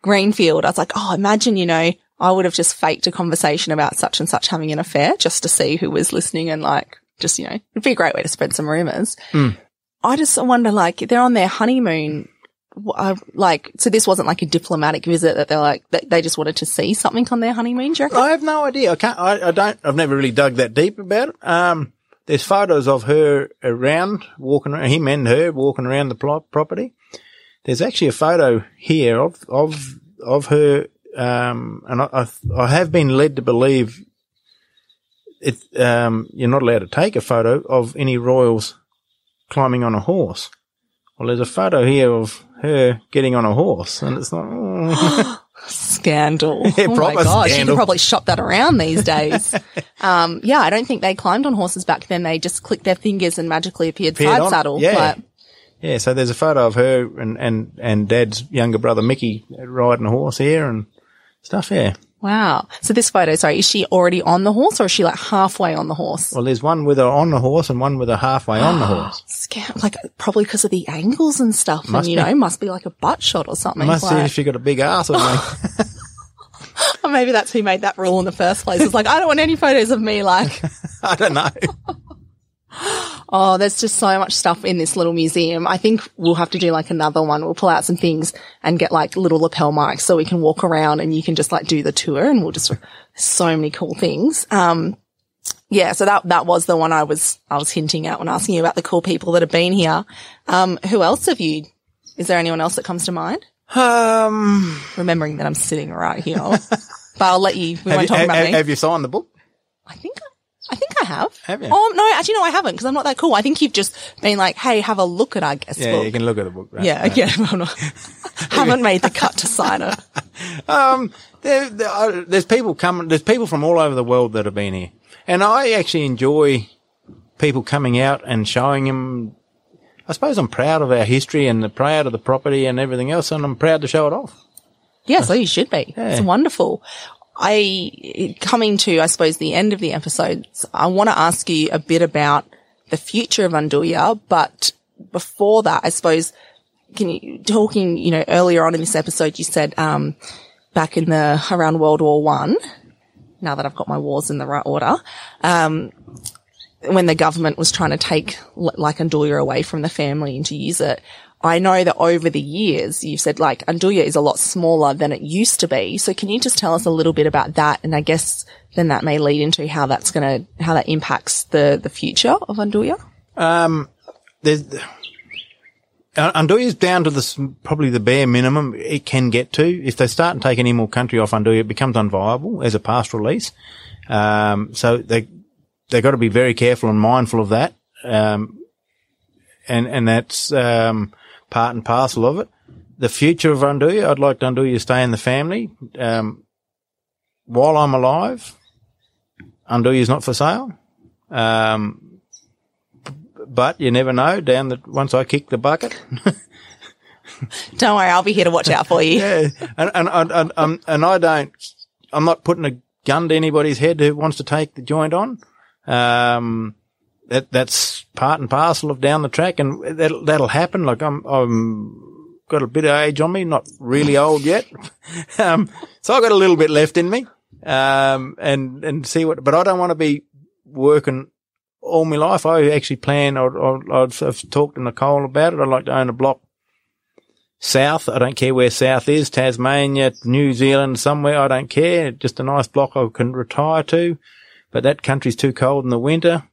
Greenfield, I was like, oh, imagine, you know, I would have just faked a conversation about such and such having an affair just to see who was listening and, like, just, you know, it'd be a great way to spread some rumours. Mm. I just wonder, like, they're on their honeymoon, like, so this wasn't like a diplomatic visit that they're like, they just wanted to see something on their honeymoon, do you reckon? I have no idea. I've never really dug that deep about it. There's photos of her him and her walking around the property. There's actually a photo here of her, and I have been led to believe it. You're not allowed to take a photo of any royals climbing on a horse. Well, there's a photo here of her getting on a horse, and it's like scandal. Yeah, oh my gosh, scandal. You could probably shop that around these days. Yeah, I don't think they climbed on horses back then. They just clicked their fingers and magically appeared side saddle. Yeah. But yeah, so there's a photo of her and Dad's younger brother Mickey riding a horse here and stuff, yeah. Wow. So this photo, sorry, is she already on the horse or is she like halfway on the horse? Well, there's one with her on the horse and one with her halfway on the horse. Like probably because of the angles and stuff must be like a butt shot or something. Must be if she got a big ass or something. Or maybe that's who made that rule in the first place. It's like, I don't want any photos of me like. I don't know. Oh, there's just so much stuff in this little museum. I think we'll have to do like another one. We'll pull out some things and get like little lapel mics so we can walk around and you can just like do the tour and we'll just so many cool things. Yeah, so that was the one I was hinting at when asking you about the cool people that have been here. Who else have you? Is there anyone else that comes to mind? Remembering that I'm sitting right here. But I'll let you. We won't talk about me. Have you signed the book? I think I have. Have you? Oh, no, actually, no, I haven't because I'm not that cool. I think you've just been like, hey, have a look at our guest book. Yeah, you can look at the book, right? Yeah. Well, no. Haven't made the cut to sign it. There's people coming. There's people from all over the world that have been here. And I actually enjoy people coming out and showing them. I suppose I'm proud of our history and proud of the property and everything else, and I'm proud to show it off. Yeah, so you should be. Yeah. It's wonderful. Coming to, I suppose, the end of the episode, I want to ask you a bit about the future of Undoorya, but before that, I suppose, earlier on in this episode, you said, back in around World War I, now that I've got my wars in the right order, when the government was trying to take, like, Undoorya away from the family and to use it, I know that over the years you've said like Undoorya is a lot smaller than it used to be. So can you just tell us a little bit about that? And I guess then that may lead into how that impacts the future of Undoorya. Undoorya's down to probably the bare minimum it can get to. If they start and take any more country off Undoorya, it becomes unviable as a pastoral lease. So they got to be very careful and mindful of that. And that's, part and parcel of it. The future of Undoorya, I'd like Undoorya to stay in the family. While I'm alive, Undoorya is not for sale. But you never know. Once I kick the bucket, don't worry, I'll be here to watch out for you. Yeah, I'm not putting a gun to anybody's head who wants to take the joint on. That's part and parcel of down the track, and that'll happen. Like I'm got a bit of age on me, not really old yet, so I've got a little bit left in me, and see what. But I don't want to be working all my life. I actually plan. I've talked to Nicole about it. I'd like to own a block south. I don't care where south is, Tasmania, New Zealand, somewhere, I don't care. Just a nice block I can retire to. But that country's too cold in the winter.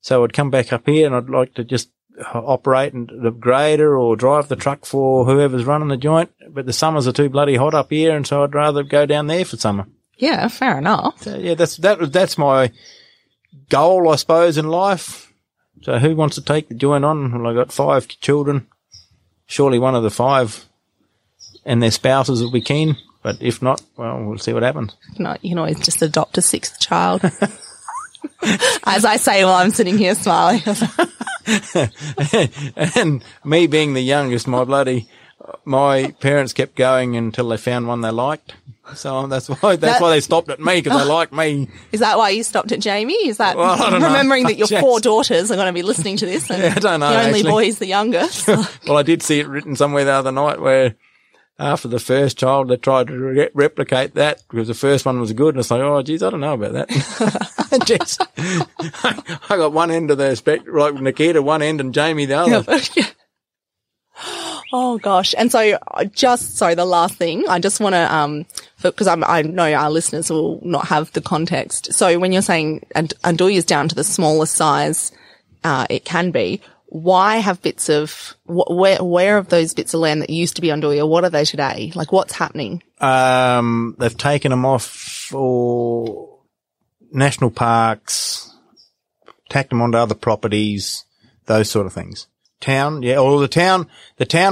So I'd come back up here and I'd like to just operate the grader or drive the truck for whoever's running the joint. But the summers are too bloody hot up here, and so I'd rather go down there for summer. Yeah, fair enough. So, yeah, that's my goal, I suppose, in life. So who wants to take the joint on? Well, I got 5 children. Surely one of the 5 and their spouses will be keen. But if not, well, we'll see what happens. No, you can always just adopt a 6th child. As I say while I'm sitting here smiling. And me being the youngest, my parents kept going until they found one they liked. So that's why they stopped at me, because they liked me. Is that why you stopped at Jamie? Is that remembering that your 4 daughters are going to be listening to this? And yeah, I don't know. The only boy is the youngest. Well, I did see it written somewhere the other night where after the first child they tried to replicate that, because the first one was good, and it's like, oh, geez, I don't know about that. Jeez. I got one end of the spectrum, like Nikita one end and Jamie the other. Yeah. Oh gosh. And so the last thing, I just want to, because I know our listeners will not have the context. So when you're saying andouille is down to the smallest size, it can be, why have bits of, where have those bits of land that used to be andouille, what are they today? Like, what's happening? They've taken them off for national parks, tacked them onto other properties, those sort of things. Town, yeah, or the town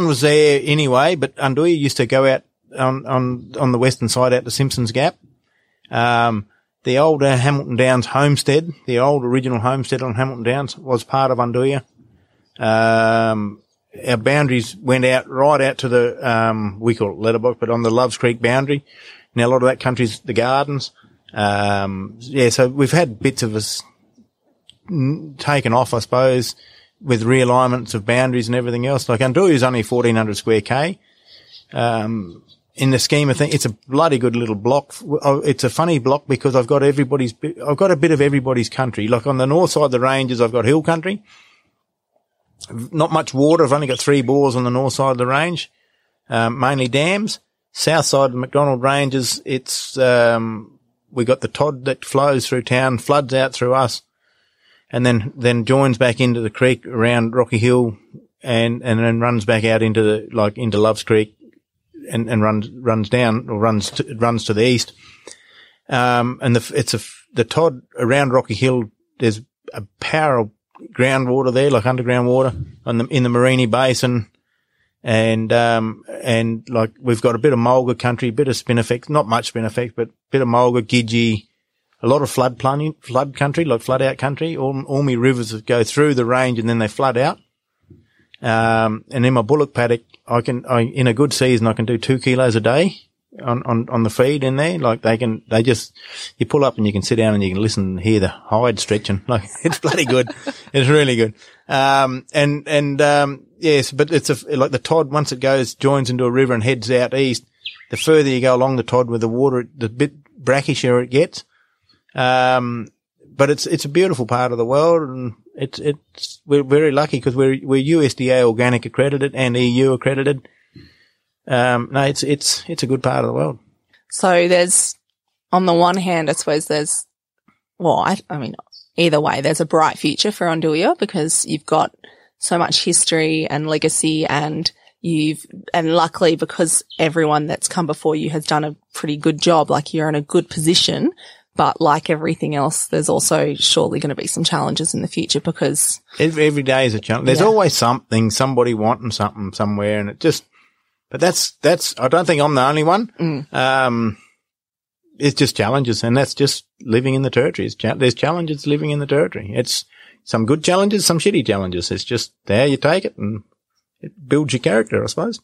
was there anyway, but andouille used to go out on the western side out to Simpsons Gap. The older Hamilton Downs homestead, the old original homestead on Hamilton Downs was part of andouille. Our boundaries went out right out to the, we call it Letterbox, but on the Loves Creek boundary. Now a lot of that country's the gardens. Yeah, so we've had bits of us taken off, I suppose, with realignments of boundaries and everything else. Like andouille is only 1,400 square K. In the scheme of things, it's a bloody good little block. It's a funny block because I've got a bit of everybody's country. Like on the north side of the ranges, I've got hill country. Not much water. I've only got 3 bores on the north side of the range, mainly dams. South side of the McDonald Ranges, it's, we got the Todd that flows through town, floods out through us, and then joins back into the creek around Rocky Hill and then runs back out into into Loves Creek and runs to the east. The Todd around Rocky Hill, there's a power of groundwater there, like underground water in the Mereenie Basin. And like we've got a bit of mulga country, a bit of spinifex, not much spinifex, but a bit of mulga, gidgee, a lot of flood country, like flood out country. All my rivers go through the range and then they flood out. And in my bullock paddock, in a good season, I can do 2 kilos a day on the feed in there. Like you pull up and you can sit down and you can listen and hear the hide stretching. Like it's bloody good. It's really good. Yes, but it's like the Todd, once it joins into a river and heads out east, the further you go along the Todd with the water, the bit brackisher it gets. But it's a beautiful part of the world, and we're very lucky because we're USDA organic accredited and EU accredited. No, it's a good part of the world. So there's, on the one hand, I suppose there's, well, I mean, either way, there's a bright future for andouille because you've got so much history and legacy, and luckily because everyone that's come before you has done a pretty good job, like you're in a good position. But like everything else, there's also surely going to be some challenges in the future because every day is a challenge. There's always something, somebody wanting something somewhere, and it just. But that's. I don't think I'm the only one. Mm. It's just challenges, and that's just living in the territory. There's challenges living in the territory. It's some good challenges, some shitty challenges. It's just how you take it, and it builds your character, I suppose.